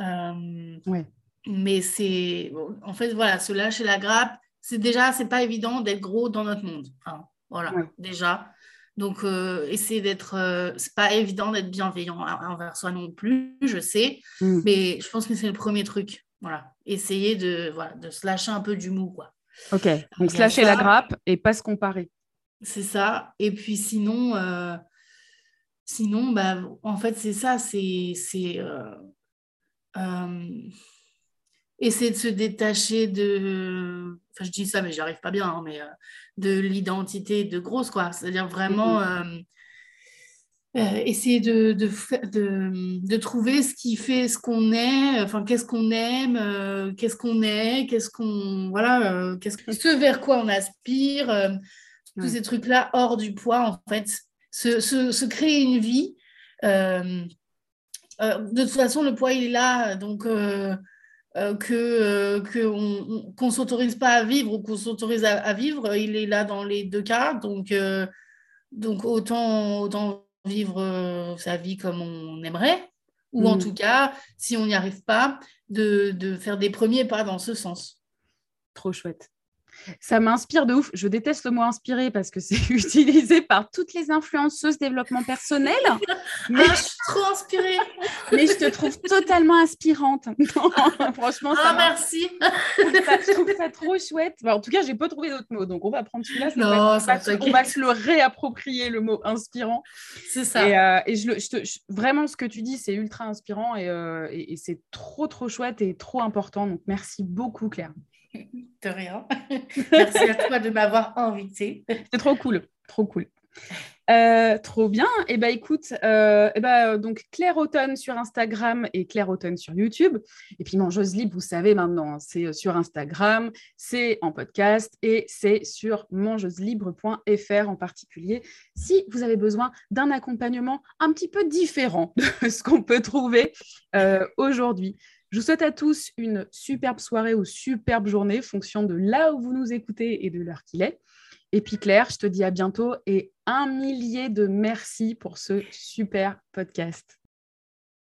Euh, ouais. Mais c'est, en fait, voilà, se lâcher la grappe, c'est déjà, c'est pas évident d'être gros dans notre monde. Hein. Voilà, ouais. déjà. Donc, euh, essayer d'être, euh, c'est pas évident d'être bienveillant envers soi non plus, je sais. Mm. Mais je pense que c'est le premier truc. Voilà, essayer de, voilà, de se lâcher un peu du mou, quoi. Ok, donc se lâcher la grappe et pas se comparer. C'est ça. Et puis sinon, euh, sinon, bah, en fait, c'est ça, c'est, c'est euh, euh, essayer de se détacher de, enfin, je dis ça, mais j'y arrive pas bien, hein, mais euh, de l'identité de grosse, quoi. C'est-à-dire vraiment euh, euh, essayer de, de, de, de trouver ce qui fait ce qu'on est, enfin, qu'est-ce qu'on aime, euh, qu'est-ce qu'on est, qu'est-ce qu'on, voilà, euh, qu'est-ce que, ce vers quoi on aspire. Euh, Tous ces trucs-là, hors du poids, en fait, se, se, se créer une vie. Euh, euh, de toute façon, le poids, il est là, donc euh, euh, que, euh, que on, on, qu'on ne s'autorise pas à vivre ou qu'on s'autorise à, à vivre, il est là dans les deux cas. Donc, euh, donc autant, autant vivre euh, sa vie comme on aimerait, ou mmh. en tout cas, si on n'y arrive pas, de, de faire des premiers pas dans ce sens. Trop chouette. Ça m'inspire de ouf. Je déteste le mot inspiré parce que c'est utilisé par toutes les influenceuses développement personnel. Mais ah, je suis trop inspirée. Mais je te trouve totalement inspirante. Non, franchement, ça ah, merci. Ça, je trouve ça trop chouette. Enfin, en tout cas, je n'ai pas trouvé d'autres mots. Donc, on va prendre celui-là. Ça non, ça ça, on va se le réapproprier, le mot inspirant. C'est ça. Et, euh, et je le, je te, je, vraiment, ce que tu dis, c'est ultra inspirant et, euh, et, et c'est trop, trop chouette et trop important. Donc, merci beaucoup, Claire. De rien. Merci à toi de m'avoir invitée. C'était trop cool, trop cool. Euh, trop bien. Et eh ben écoute, euh, eh ben, donc Claire Automne sur Instagram et Claire Automne sur YouTube. Et puis Mangeuse Libre, vous savez maintenant, c'est sur Instagram, c'est en podcast et c'est sur mangeuse libre point f r en particulier. Si vous avez besoin d'un accompagnement un petit peu différent de ce qu'on peut trouver euh, aujourd'hui. Je vous souhaite à tous une superbe soirée ou superbe journée, fonction de là où vous nous écoutez et de l'heure qu'il est. Et puis Claire, je te dis à bientôt et un millier de merci pour ce super podcast.